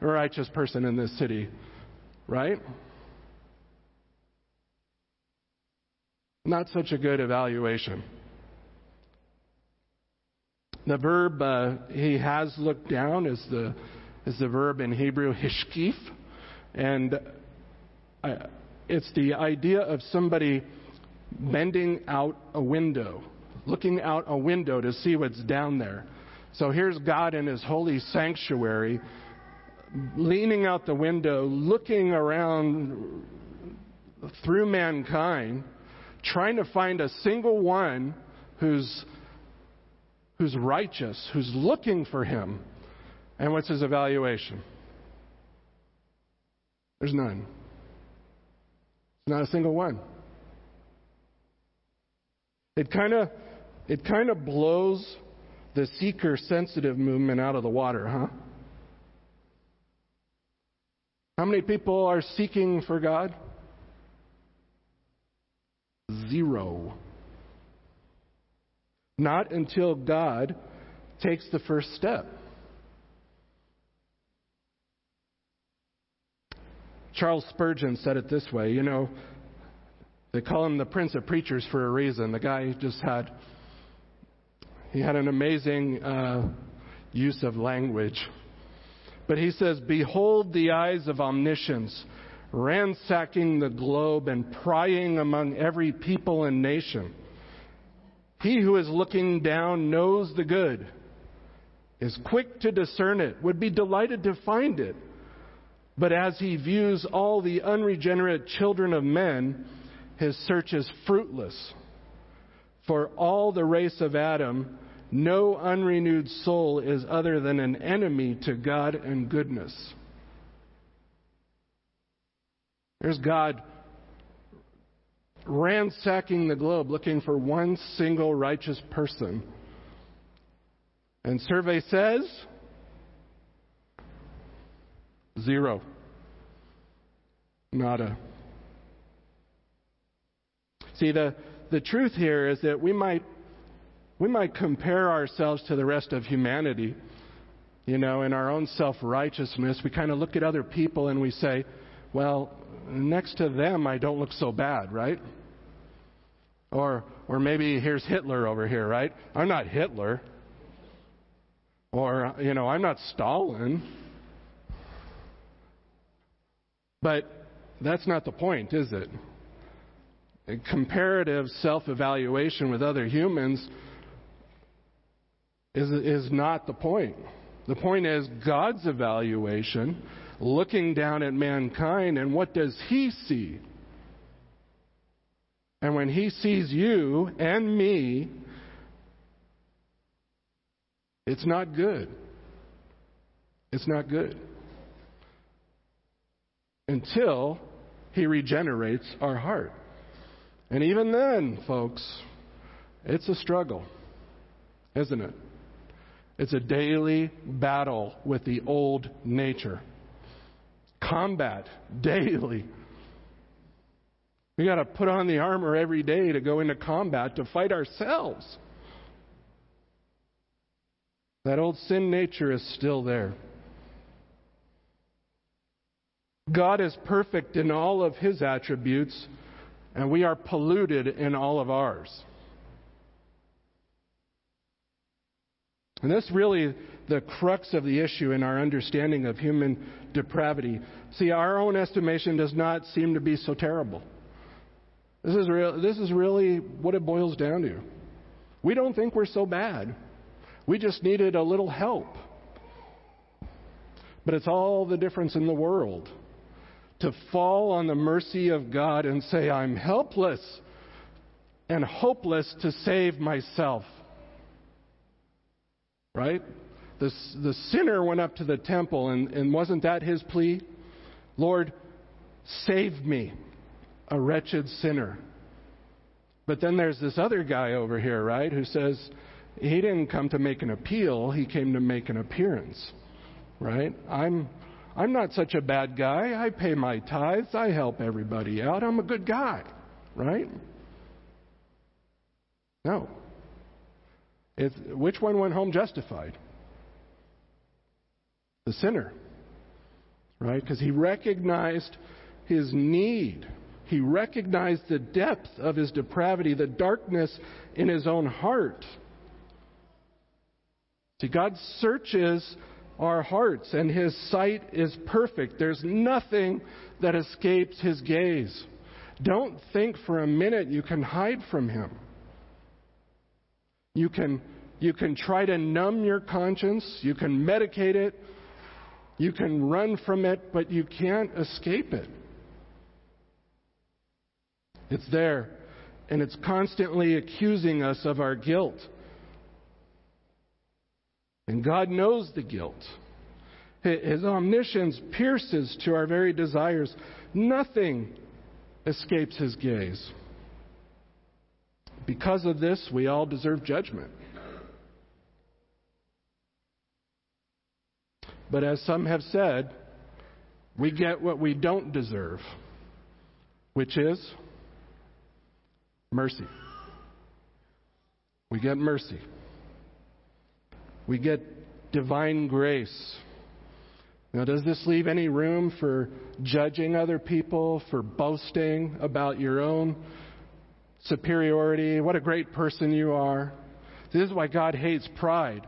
righteous person in this city, right? Not such a good evaluation. The verb he has looked down is the verb in Hebrew hishkif, and it's the idea of somebody bending out a window, looking out a window to see what's down there. So here's God in his holy sanctuary, leaning out the window, looking around through mankind, trying to find a single one who's righteous, who's looking for him. And what's his evaluation? There's none. Not a single one. It kind of blows the seeker-sensitive movement out of the water, huh? How many people are seeking for God? Zero. Not until God takes the first step. Charles Spurgeon said it this way, they call him the Prince of Preachers for a reason. The guy just had an amazing use of language. But he says, behold the eyes of omniscience, ransacking the globe and prying among every people and nation. He who is looking down knows the good, is quick to discern it, would be delighted to find it. But as he views all the unregenerate children of men, his search is fruitless. For all the race of Adam, no unrenewed soul is other than an enemy to God and goodness. There's God ransacking the globe, looking for one single righteous person. And survey says, zero. Nada. See, the truth here is that we might compare ourselves to the rest of humanity. In our own self-righteousness, we kind of look at other people and we say, well, next to them I don't look so bad, right? Or maybe here's Hitler over here, right? I'm not Hitler. Or, I'm not Stalin. But that's not the point, is it? In comparative self-evaluation with other humans is not the point. The point is God's evaluation, looking down at mankind, and what does he see? And when he sees you and me, it's not good. It's not good. Until he regenerates our heart. And even then, folks, it's a struggle, isn't it? It's a daily battle with the old nature. Combat daily. We got to put on the armor every day to go into combat to fight ourselves. That old sin nature is still there. God is perfect in all of his attributes, and we are polluted in all of ours. And that's really the crux of the issue in our understanding of human depravity. See, our own estimation does not seem to be so terrible. This is really what it boils down to. We don't think we're so bad. We just needed a little help. But it's all the difference in the world to fall on the mercy of God and say, I'm helpless and hopeless to save myself. Right? The sinner went up to the temple, and wasn't that his plea? Lord, save me, a wretched sinner. But then there's this other guy over here, right, who says he didn't come to make an appeal, he came to make an appearance. Right? I'm I'm not such a bad guy. I pay my tithes. I help everybody out. I'm a good guy, right? No. Which one went home justified? The sinner, right? Because he recognized his need. He recognized the depth of his depravity, the darkness in his own heart. See, God searches our hearts, and his sight is perfect. There's nothing that escapes his gaze. Don't think for a minute you can hide from him. You can try to numb your conscience. You can medicate it. You can run from it, but you can't escape it. It's there, and it's constantly accusing us of our guilt. And God knows the guilt. His omniscience pierces to our very desires. Nothing escapes his gaze. Because of this, we all deserve judgment. But as some have said, we get what we don't deserve, which is mercy. We get mercy. We get divine grace. Now, does this leave any room for judging other people, for boasting about your own superiority? What a great person you are. This is why God hates pride.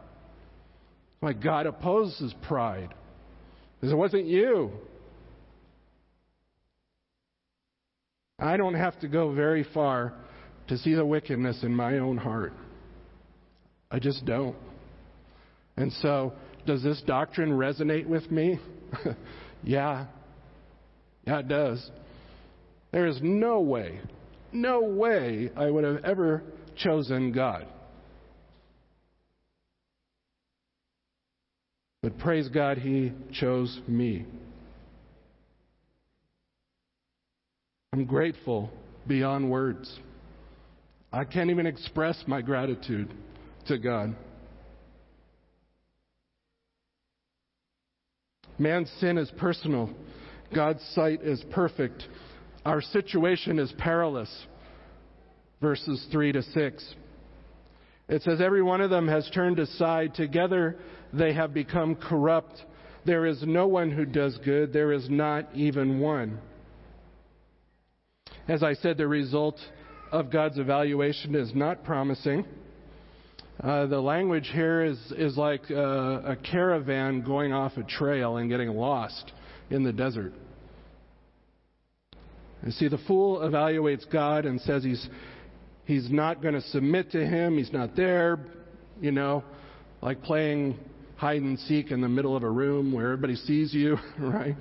Why God opposes pride. Because it wasn't you. I don't have to go very far to see the wickedness in my own heart. I just don't. And so, does this doctrine resonate with me? Yeah. Yeah, it does. There is no way I would have ever chosen God. But praise God, he chose me. I'm grateful beyond words. I can't even express my gratitude to God. Man's sin is personal. God's sight is perfect. Our situation is perilous. Verses 3-6. It says, every one of them has turned aside. Together they have become corrupt. There is no one who does good. There is not even one. As I said, the result of God's evaluation is not promising. The language here is like a caravan going off a trail and getting lost in the desert. And see, the fool evaluates God and says he's not going to submit to him. He's not there, you know, like playing hide and seek in the middle of a room where everybody sees you, right?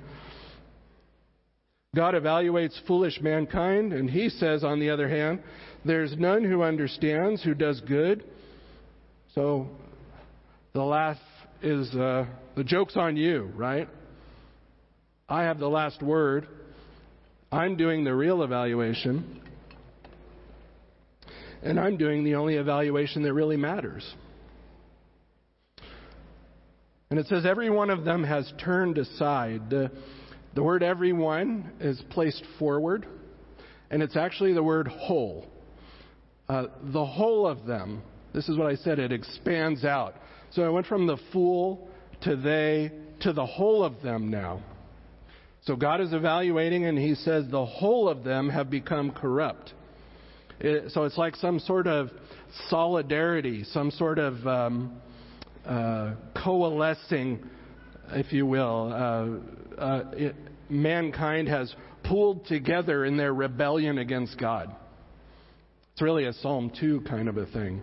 God evaluates foolish mankind, and he says, on the other hand, there's none who understands, who does good. So the laugh is, the joke's on you, right? I have the last word. I'm doing the real evaluation. And I'm doing the only evaluation that really matters. And it says every one of them has turned aside. The word every one is placed forward. And it's actually the word whole. The whole of them. This is what I said, it expands out. So I went from the fool to they to the whole of them now. So God is evaluating, and he says the whole of them have become corrupt. So it's like some sort of solidarity, some sort of coalescing, if you will. Mankind has pooled together in their rebellion against God. It's really a Psalm 2 kind of a thing.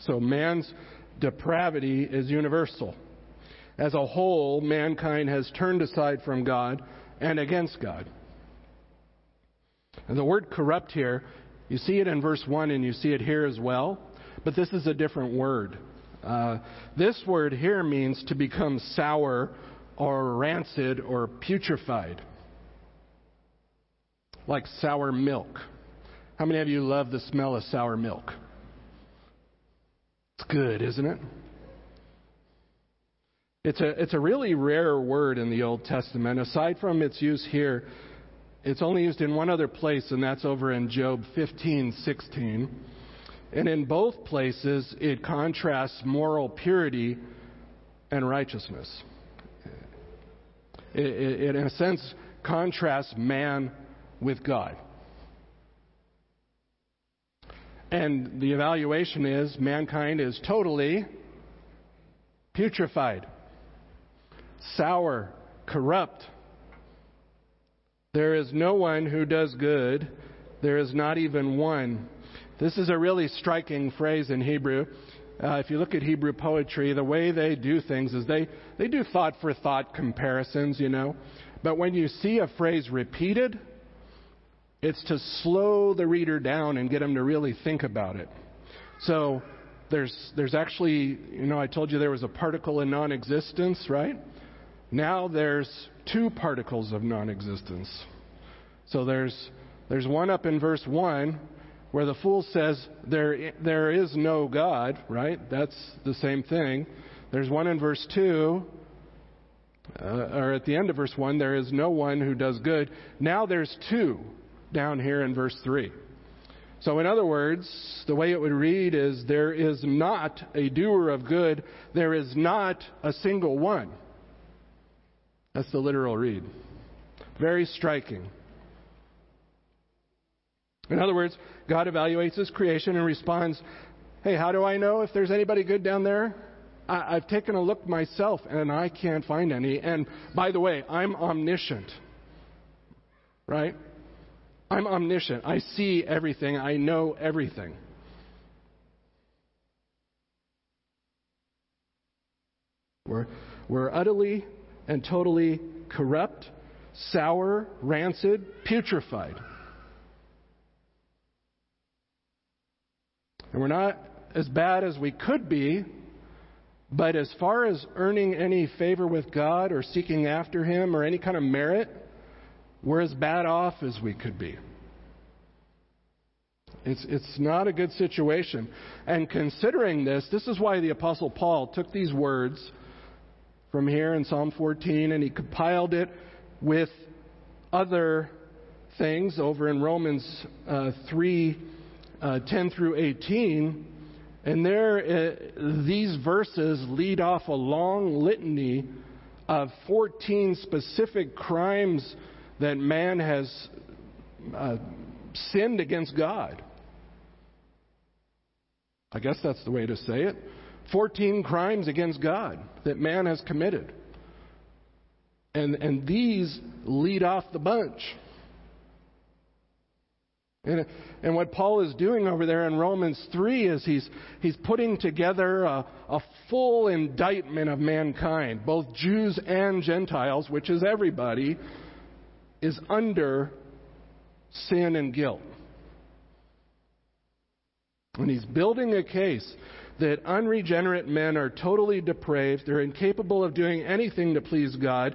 So man's depravity is universal. As a whole, mankind has turned aside from God and against God. And the word corrupt here, you see it in verse 1 and you see it here as well, but this is a different word. This word here means to become sour or rancid or putrefied, like sour milk. How many of you love the smell of sour milk? It's good, isn't it? It's a really rare word in the Old Testament. Aside from its use here, it's only used in one other place, and that's over in Job 15:16. And in both places, it contrasts moral purity and righteousness. It, in a sense, contrasts man with God. And the evaluation is mankind is totally putrefied, sour, corrupt. There is no one who does good. There is not even one. This is a really striking phrase in Hebrew. If you look at Hebrew poetry, the way they do things is they do thought-for-thought comparisons, you know. But when you see a phrase repeated, it's to slow the reader down and get them to really think about it. So there's actually, you know, I told you there was a particle in non-existence, right? Now there's two particles of non-existence. So there's one up in verse 1, where the fool says, there is no God, right? That's the same thing. There's one in verse 2, or at the end of verse 1, there is no one who does good. Now there's two down here in verse 3. So in other words, the way it would read is, there is not a doer of good. There is not a single one. That's the literal read. Very striking. In other words, God evaluates his creation and responds, hey, how do I know if there's anybody good down there? I've taken a look myself, and I can't find any. And by the way, I'm omniscient, right? I'm omniscient. I see everything. I know everything. We're utterly and totally corrupt, sour, rancid, putrefied. And we're not as bad as we could be, but as far as earning any favor with God or seeking after Him or any kind of merit, we're as bad off as we could be. It's not a good situation. And considering this, this is why the Apostle Paul took these words from here in Psalm 14 and he compiled it with other things over in Romans 3. 10 through 18, and there these verses lead off a long litany of 14 specific crimes that man has sinned against God. I guess that's the way to say it. 14 crimes against God that man has committed. And these lead off the bunch. And what Paul is doing over there in Romans 3 is he's putting together a full indictment of mankind. Both Jews and Gentiles, which is everybody, is under sin and guilt. And he's building a case that unregenerate men are totally depraved. They're incapable of doing anything to please God,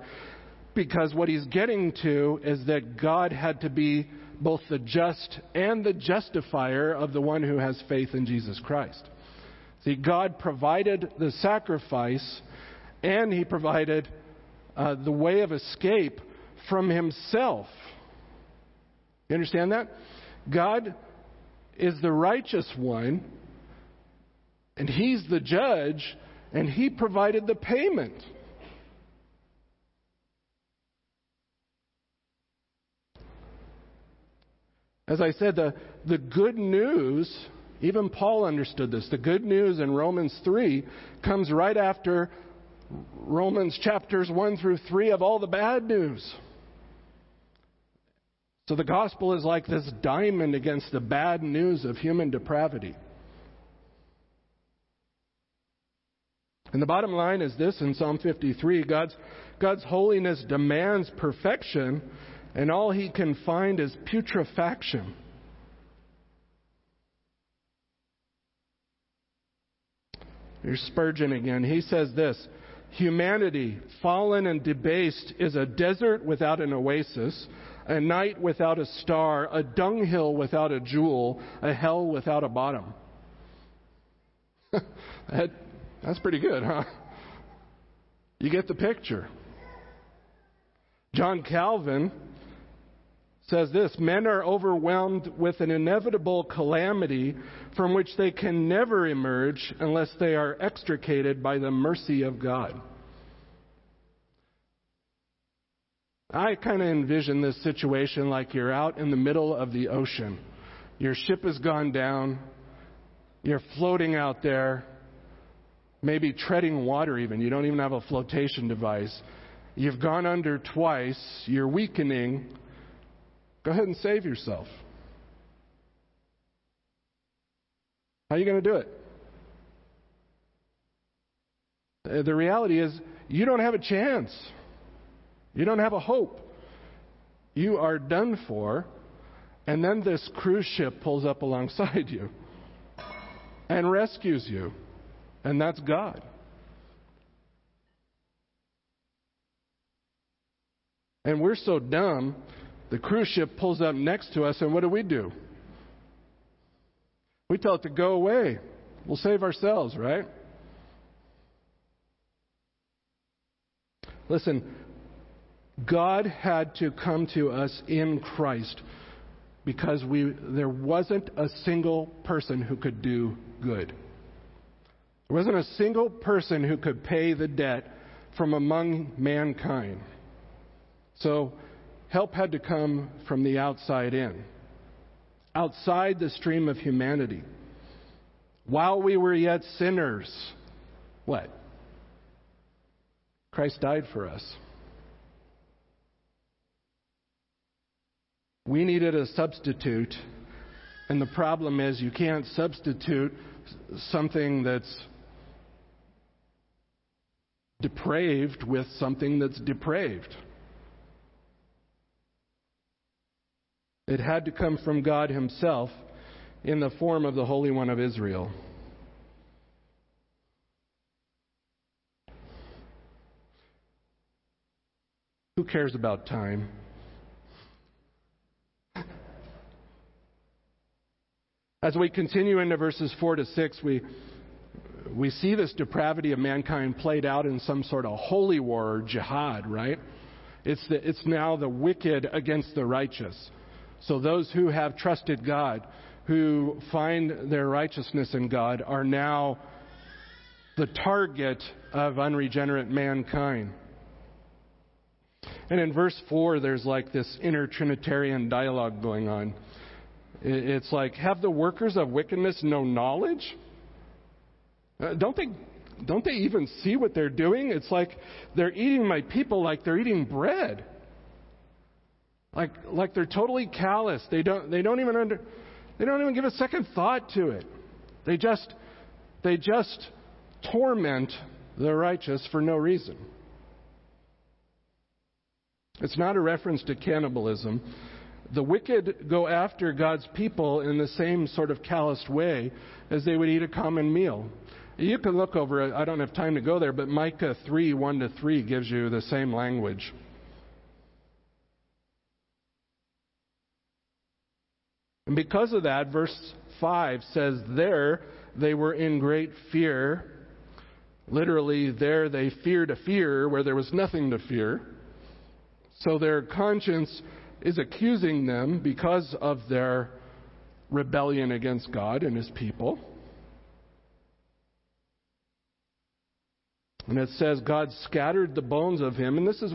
because what he's getting to is that God had to be both the just and the justifier of the one who has faith in Jesus Christ. See, God provided the sacrifice, and He provided the way of escape from Himself. You understand that? God is the righteous one, and He's the judge, and He provided the payment. As I said, the good news, even Paul understood this, the good news in Romans 3 comes right after Romans chapters 1 through 3 of all the bad news. So the gospel is like this diamond against the bad news of human depravity. And the bottom line is this in Psalm 53, God's holiness demands perfection, and all he can find is putrefaction. Here's Spurgeon again. He says this: humanity, fallen and debased, is a desert without an oasis, a night without a star, a dunghill without a jewel, a hell without a bottom. That's pretty good, huh? You get the picture. John Calvin says this: men are overwhelmed with an inevitable calamity from which they can never emerge unless they are extricated by the mercy of God. I kind of envision this situation like you're out in the middle of the ocean. Your ship has gone down. You're floating out there, maybe treading water even. You don't even have a flotation device. You've gone under twice. You're weakening. Go ahead and save yourself. How are you going to do it? The reality is you don't have a chance. You don't have a hope. You are done for. And then this cruise ship pulls up alongside you and rescues you. And that's God. And we're so dumb. The cruise ship pulls up next to us, and what do? We tell it to go away. We'll save ourselves, right? Listen, God had to come to us in Christ because there wasn't a single person who could do good. There wasn't a single person who could pay the debt from among mankind. So help had to come from the outside in, outside the stream of humanity. While we were yet sinners, what? Christ died for us. We needed a substitute, and the problem is you can't substitute something that's depraved with something that's depraved. It had to come from God himself in the form of the Holy One of Israel. Who cares about time? As we continue into verses 4 to 6, we see this depravity of mankind played out in some sort of holy war or jihad, right? It's now the wicked against the righteous. So those who have trusted God, who find their righteousness in God, are now the target of unregenerate mankind. And in verse 4, there's like this inner Trinitarian dialogue going on. It's like, have the workers of wickedness no knowledge? Don't they even see what they're doing? It's like they're eating my people like they're eating bread. Like they're totally callous. They don't even give a second thought to it. They just torment the righteous for no reason. It's not a reference to cannibalism. The wicked go after God's people in the same sort of calloused way as they would eat a common meal. You can look over, I don't have time to go there, but Micah 3:1-3 gives you the same language. And because of that, verse 5 says, there they were in great fear. Literally, there they feared a fear where there was nothing to fear. So their conscience is accusing them because of their rebellion against God and his people. And it says God scattered the bones of him. And this is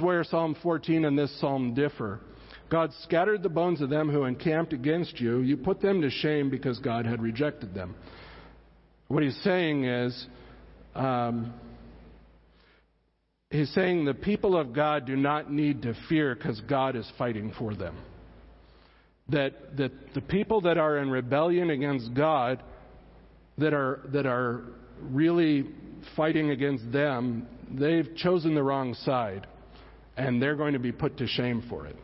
where Psalm 14 and this psalm differ. God scattered the bones of them who encamped against you. You put them to shame because God had rejected them. What he's saying is, he's saying the people of God do not need to fear because God is fighting for them. That the people that are in rebellion against God, that are really fighting against them, they've chosen the wrong side, and they're going to be put to shame for it.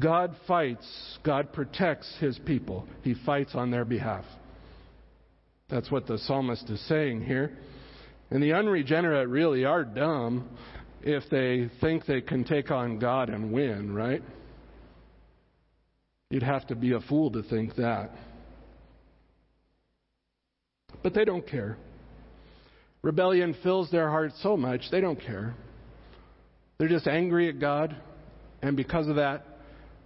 God fights, God protects his people. He fights on their behalf. That's what the psalmist is saying here. And the unregenerate really are dumb if they think they can take on God and win, right? You'd have to be a fool to think that. But they don't care. Rebellion fills their hearts so much, they don't care. They're just angry at God, and because of that,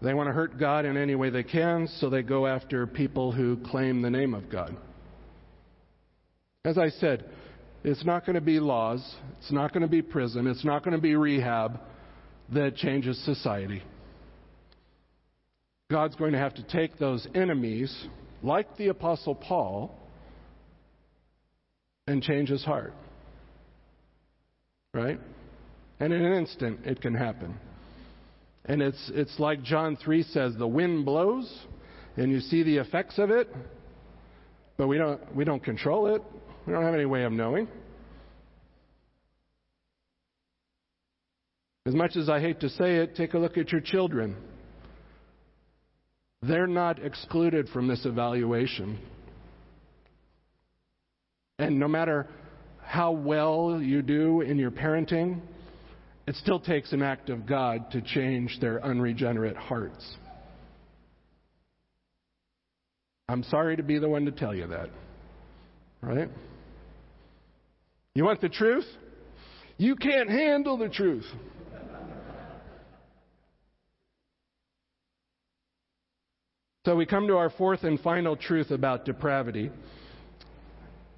they want to hurt God in any way they can, so they go after people who claim the name of God. As I said, it's not going to be laws, it's not going to be prison, it's not going to be rehab that changes society. God's going to have to take those enemies, like the Apostle Paul, and change his heart. Right? And in an instant, it can happen. And it's like John 3 says, the wind blows, and you see the effects of it, but we don't control it. We don't have any way of knowing. As much as I hate to say it, take a look at your children. They're not excluded from this evaluation. And no matter how well you do in your parenting, it still takes an act of God to change their unregenerate hearts. I'm sorry to be the one to tell you that. Right? You want the truth? You can't handle the truth. So we come to our fourth and final truth about depravity.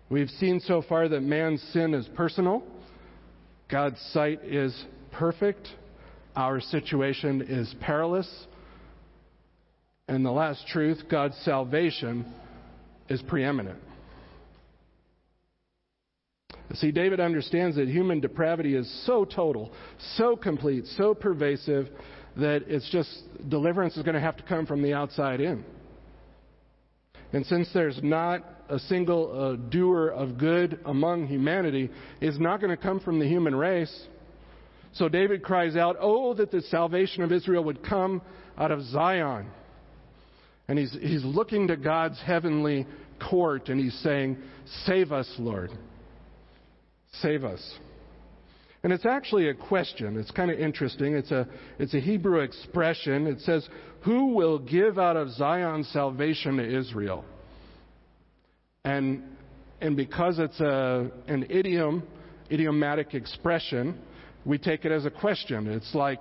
We've seen so far that man's sin is personal. God's sight is perfect. Our situation is perilous. And the last truth, God's salvation is preeminent. See, David understands that human depravity is so total, so complete, so pervasive, that it's just deliverance is going to have to come from the outside in. And since there's not a single doer of good among humanity, it's not going to come from the human race. So David cries out, "Oh, that the salvation of Israel would come out of Zion." And he's looking to God's heavenly court, and he's saying, "Save us, Lord. Save us." And it's actually a question. It's kind of interesting. It's a Hebrew expression. It says, "Who will give out of Zion salvation to Israel?" And because it's an idiomatic expression, we take it as a question. It's like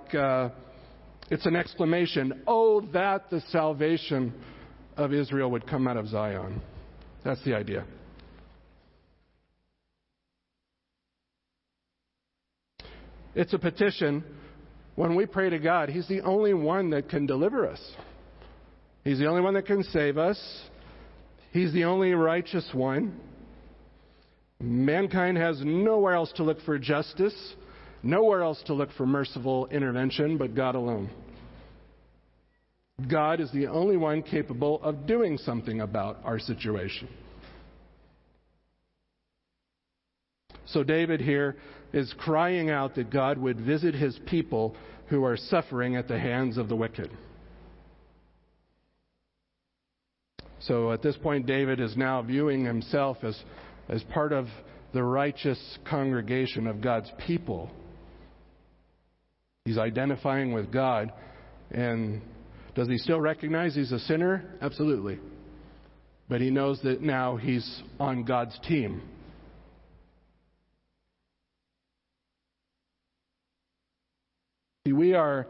it's an exclamation. Oh, that the salvation of Israel would come out of Zion. That's the idea. It's a petition. When we pray to God, He's the only one that can deliver us. He's the only one that can save us. He's the only righteous one. Mankind has nowhere else to look for justice, nowhere else to look for merciful intervention but God alone. God is the only one capable of doing something about our situation. So David here is crying out that God would visit his people who are suffering at the hands of the wicked. So at this point, David is now viewing himself as part of the righteous congregation of God's people. He's identifying with God. And does he still recognize he's a sinner? Absolutely. But he knows that now he's on God's team. We are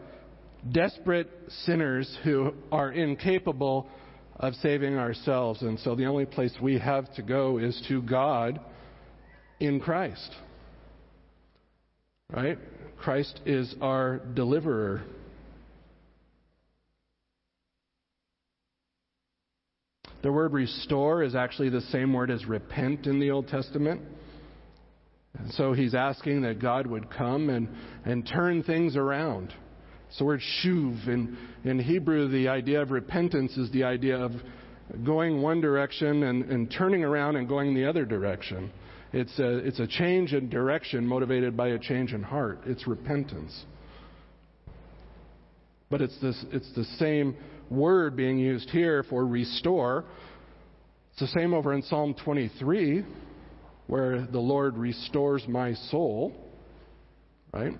desperate sinners who are incapable of saving ourselves. And so the only place we have to go is to God in Christ. Right? Christ is our deliverer. The word restore is actually the same word as repent in the Old Testament. And so he's asking that God would come and turn things around. It's the word shuv. In Hebrew, the idea of repentance is the idea of going one direction and turning around and going the other direction. It's a change in direction motivated by a change in heart. It's repentance. But it's the same word being used here for restore. It's the same over in Psalm 23. Where the Lord restores my soul, right?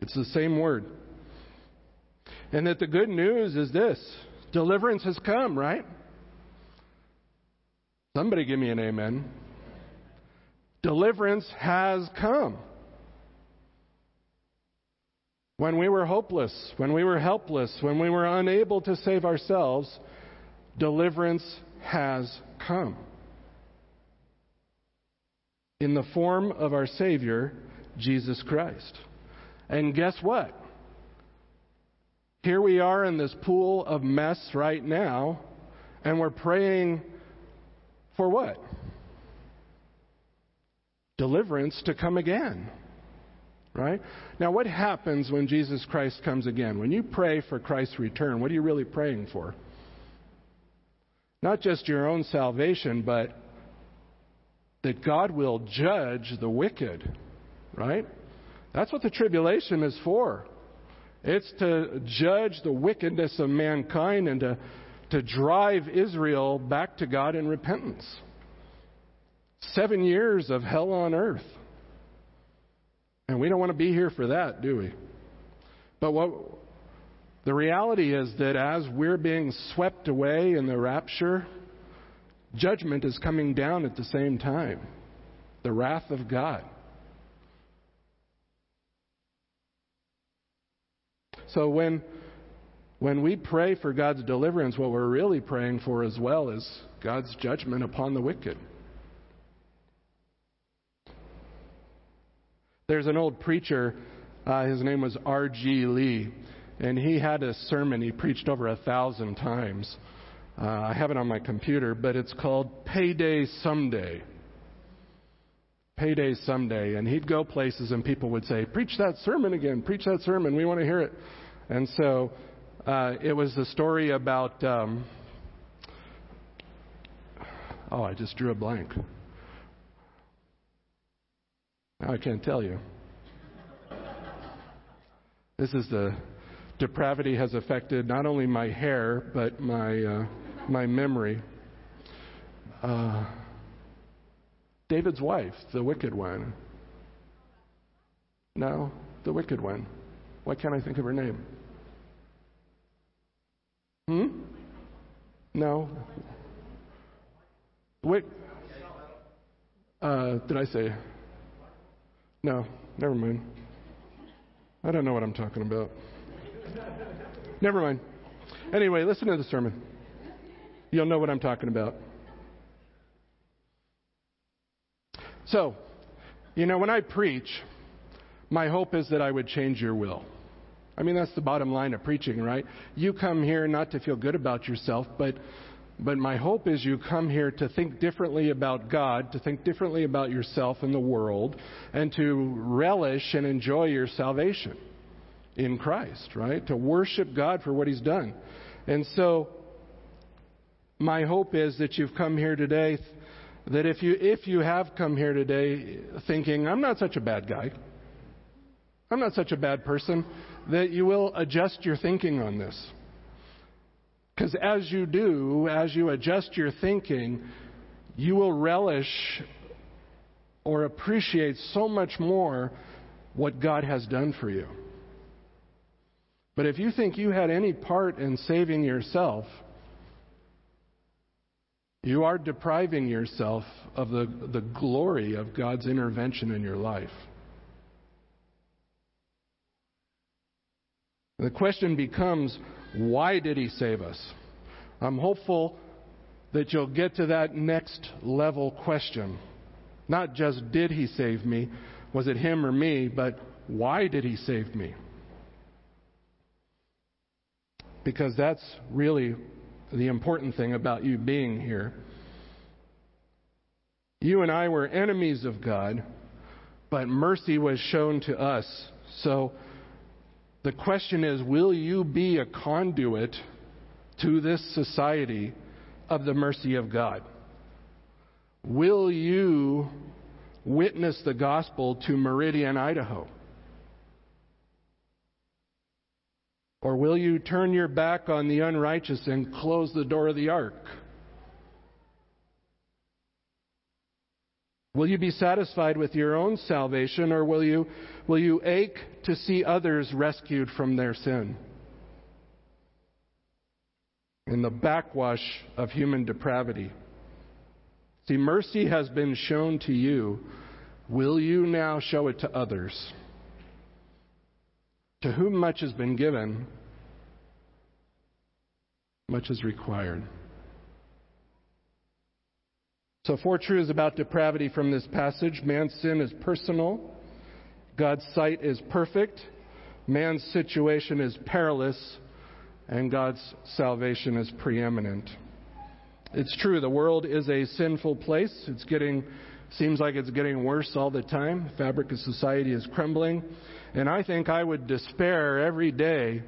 It's the same word. And that the good news is this. Deliverance has come, right? Somebody give me an amen. Deliverance has come. When we were hopeless, when we were helpless, when we were unable to save ourselves, deliverance has come. In the form of our Savior, Jesus Christ. And guess what? Here we are in this pool of mess right now, and we're praying for what? Deliverance to come again. Right? Now, what happens when Jesus Christ comes again? When you pray for Christ's return, what are you really praying for? Not just your own salvation, but that God will judge the wicked. Right? That's what the tribulation is for. It's to judge the wickedness of mankind and to drive Israel back to God in repentance. 7 years of hell on earth. And we don't want to be here for that, do we? But what the reality is that as we're being swept away in the rapture, judgment is coming down at the same time. The wrath of God. So when we pray for God's deliverance, what we're really praying for as well is God's judgment upon the wicked. There's an old preacher, his name was R.G. Lee, and he had a sermon he preached over 1,000 times. I have it on my computer, but it's called Payday Someday. Payday Someday. And he'd go places and people would say, preach that sermon again, preach that sermon, we want to hear it. And so it was the story about, I just drew a blank. Now I can't tell you. This is the depravity has affected not only my hair, but my memory. David's wife, the wicked one. No, the wicked one. Why can't I think of her name? No. Did I say? No, never mind. I don't know what I'm talking about. Never mind. Anyway, listen to the sermon. You'll know what I'm talking about. So, when I preach, my hope is that I would change your will. I mean, that's the bottom line of preaching, right? You come here not to feel good about yourself, but my hope is you come here to think differently about God, to think differently about yourself and the world, and to relish and enjoy your salvation in Christ, right? To worship God for what He's done. And so, my hope is that you've come here today that if you have come here today thinking, I'm not such a bad guy, I'm not such a bad person, that you will adjust your thinking on this. Because as you do, as you adjust your thinking, you will relish or appreciate so much more what God has done for you. But if you think you had any part in saving yourself, you are depriving yourself of the glory of God's intervention in your life. The question becomes, why did He save us? I'm hopeful that you'll get to that next level question. Not just, did He save me? Was it Him or me? But why did He save me? Because that's really the important thing about you being here. You and I were enemies of God, but mercy was shown to us. So the question is, will you be a conduit to this society of the mercy of God? Will you witness the gospel to Meridian, Idaho? Or will you turn your back on the unrighteous and close the door of the ark? Will you be satisfied with your own salvation, or will you ache to see others rescued from their sin? In the backwash of human depravity. See, mercy has been shown to you Will you now show it to others? To whom much has been given, much is required. So four truths about depravity from this passage. Man's sin is personal. God's sight is perfect. Man's situation is perilous. And God's salvation is preeminent. It's true, the world is a sinful place. Seems like it's getting worse all the time. The fabric of society is crumbling. And I think I would despair every day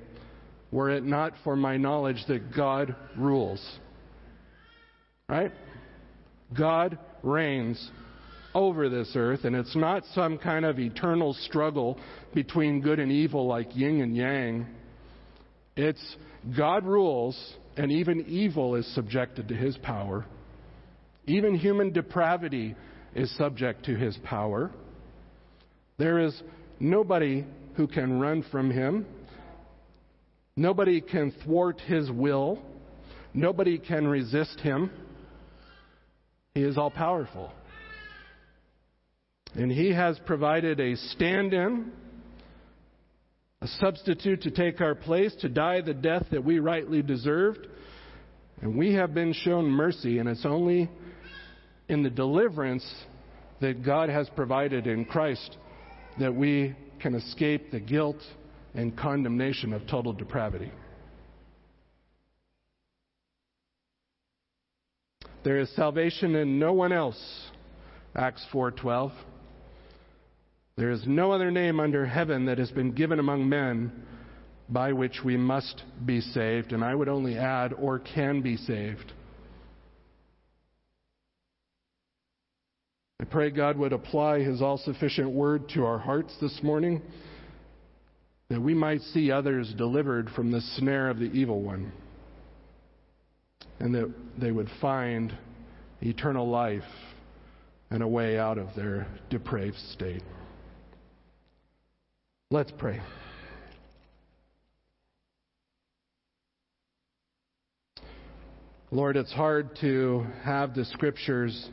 were it not for my knowledge that God rules. Right? God reigns over this earth, and it's not some kind of eternal struggle between good and evil like yin and yang. It's God rules, and even evil is subjected to his power. Even human depravity is subject to his power. There is nobody who can run from him. Nobody can thwart his will. Nobody can resist him. He is all-powerful. And he has provided a stand-in, a substitute to take our place, to die the death that we rightly deserved. And we have been shown mercy, and it's only in the deliverance that God has provided in Christ that we can escape the guilt and condemnation of total depravity. There is salvation in no one else, Acts 4:12. There is no other name under heaven that has been given among men by which we must be saved. And I would only add, or can be saved. I pray God would apply his all-sufficient word to our hearts this morning, that we might see others delivered from the snare of the evil one, and that they would find eternal life and a way out of their depraved state. Let's pray. Lord, it's hard to have the Scriptures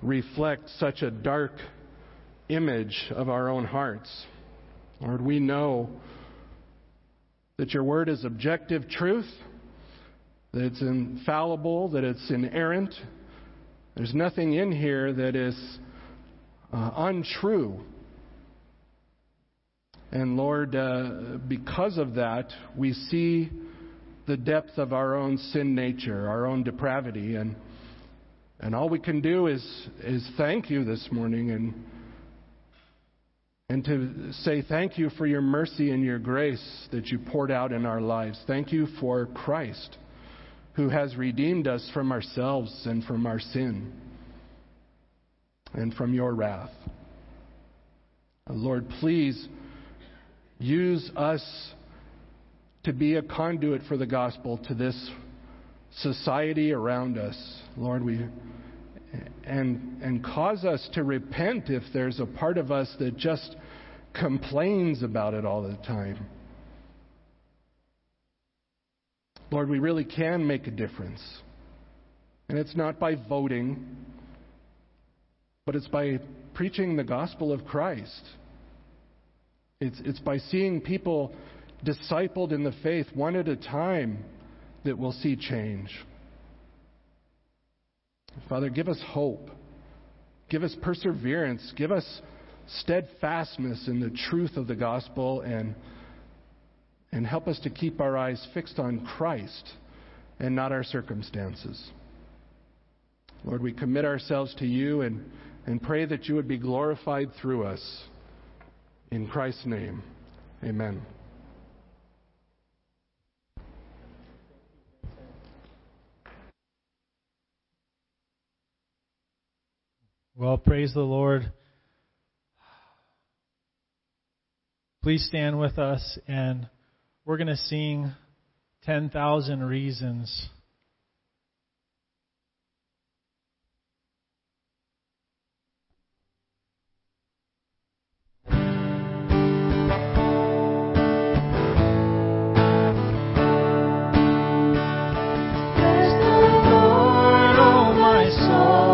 reflect such a dark image of our own hearts. Lord, we know that your word is objective truth, that it's infallible, that it's inerrant. There's nothing in here that is untrue. And Lord, because of that, we see the depth of our own sin nature, our own depravity, and all we can do is thank you this morning and to say thank you for your mercy and your grace that you poured out in our lives. Thank you for Christ, who has redeemed us from ourselves and from our sin and from your wrath. Lord, please use us to be a conduit for the gospel to this society around us, Lord, and cause us to repent if there's a part of us that just complains about it all the time. Lord, we really can make a difference. And it's not by voting, but it's by preaching the gospel of Christ. It's by seeing people discipled in the faith one at a time that we'll see change. Father, give us hope. Give us perseverance. Give us steadfastness in the truth of the gospel, and help us to keep our eyes fixed on Christ and not our circumstances. Lord, we commit ourselves to you and pray that you would be glorified through us. In Christ's name, amen. Well, praise the Lord. Please stand with us, and we're going to sing 10,000 Reasons. Bless the Lord, oh my soul.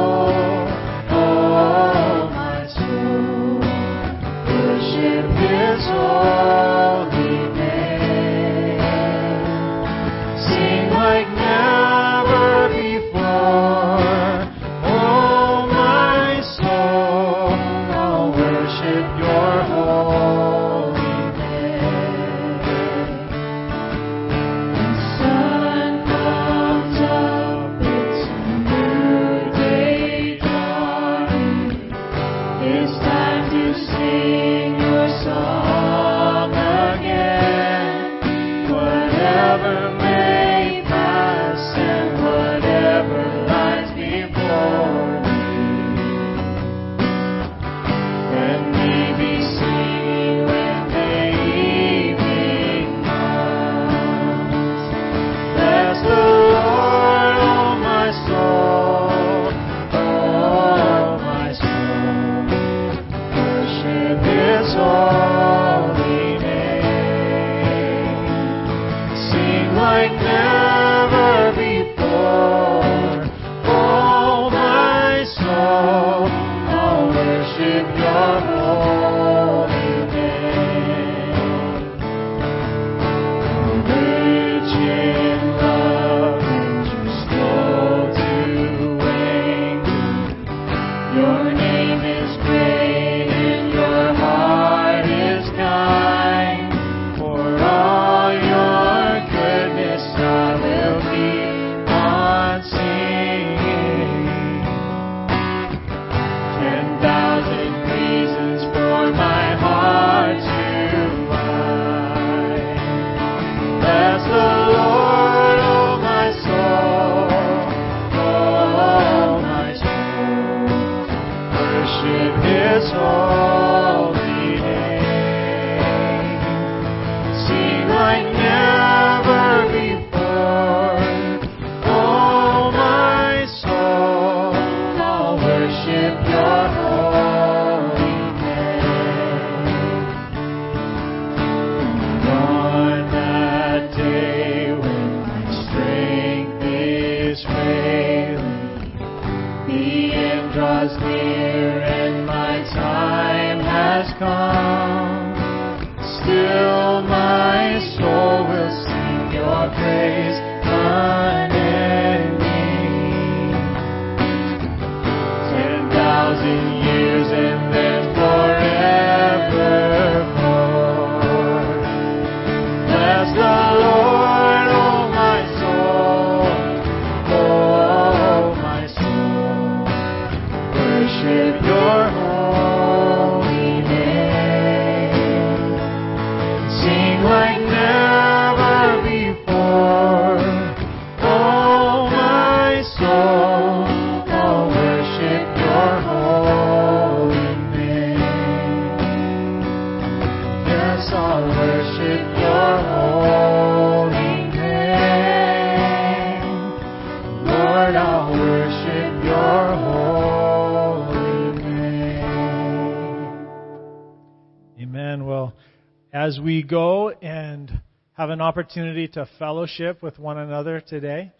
As we go and have an opportunity to fellowship with one another today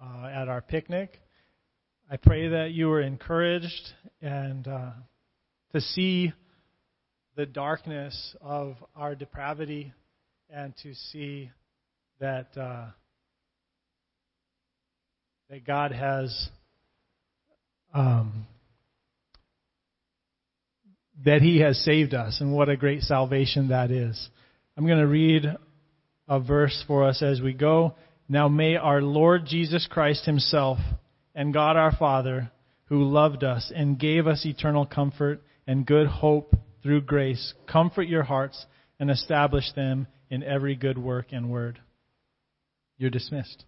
at our picnic, I pray that you were encouraged and to see the darkness of our depravity and to see that that God has that He has saved us, and what a great salvation that is. I'm going to read a verse for us as we go. Now may our Lord Jesus Christ Himself and God our Father, who loved us and gave us eternal comfort and good hope through grace, comfort your hearts and establish them in every good work and word. You're dismissed.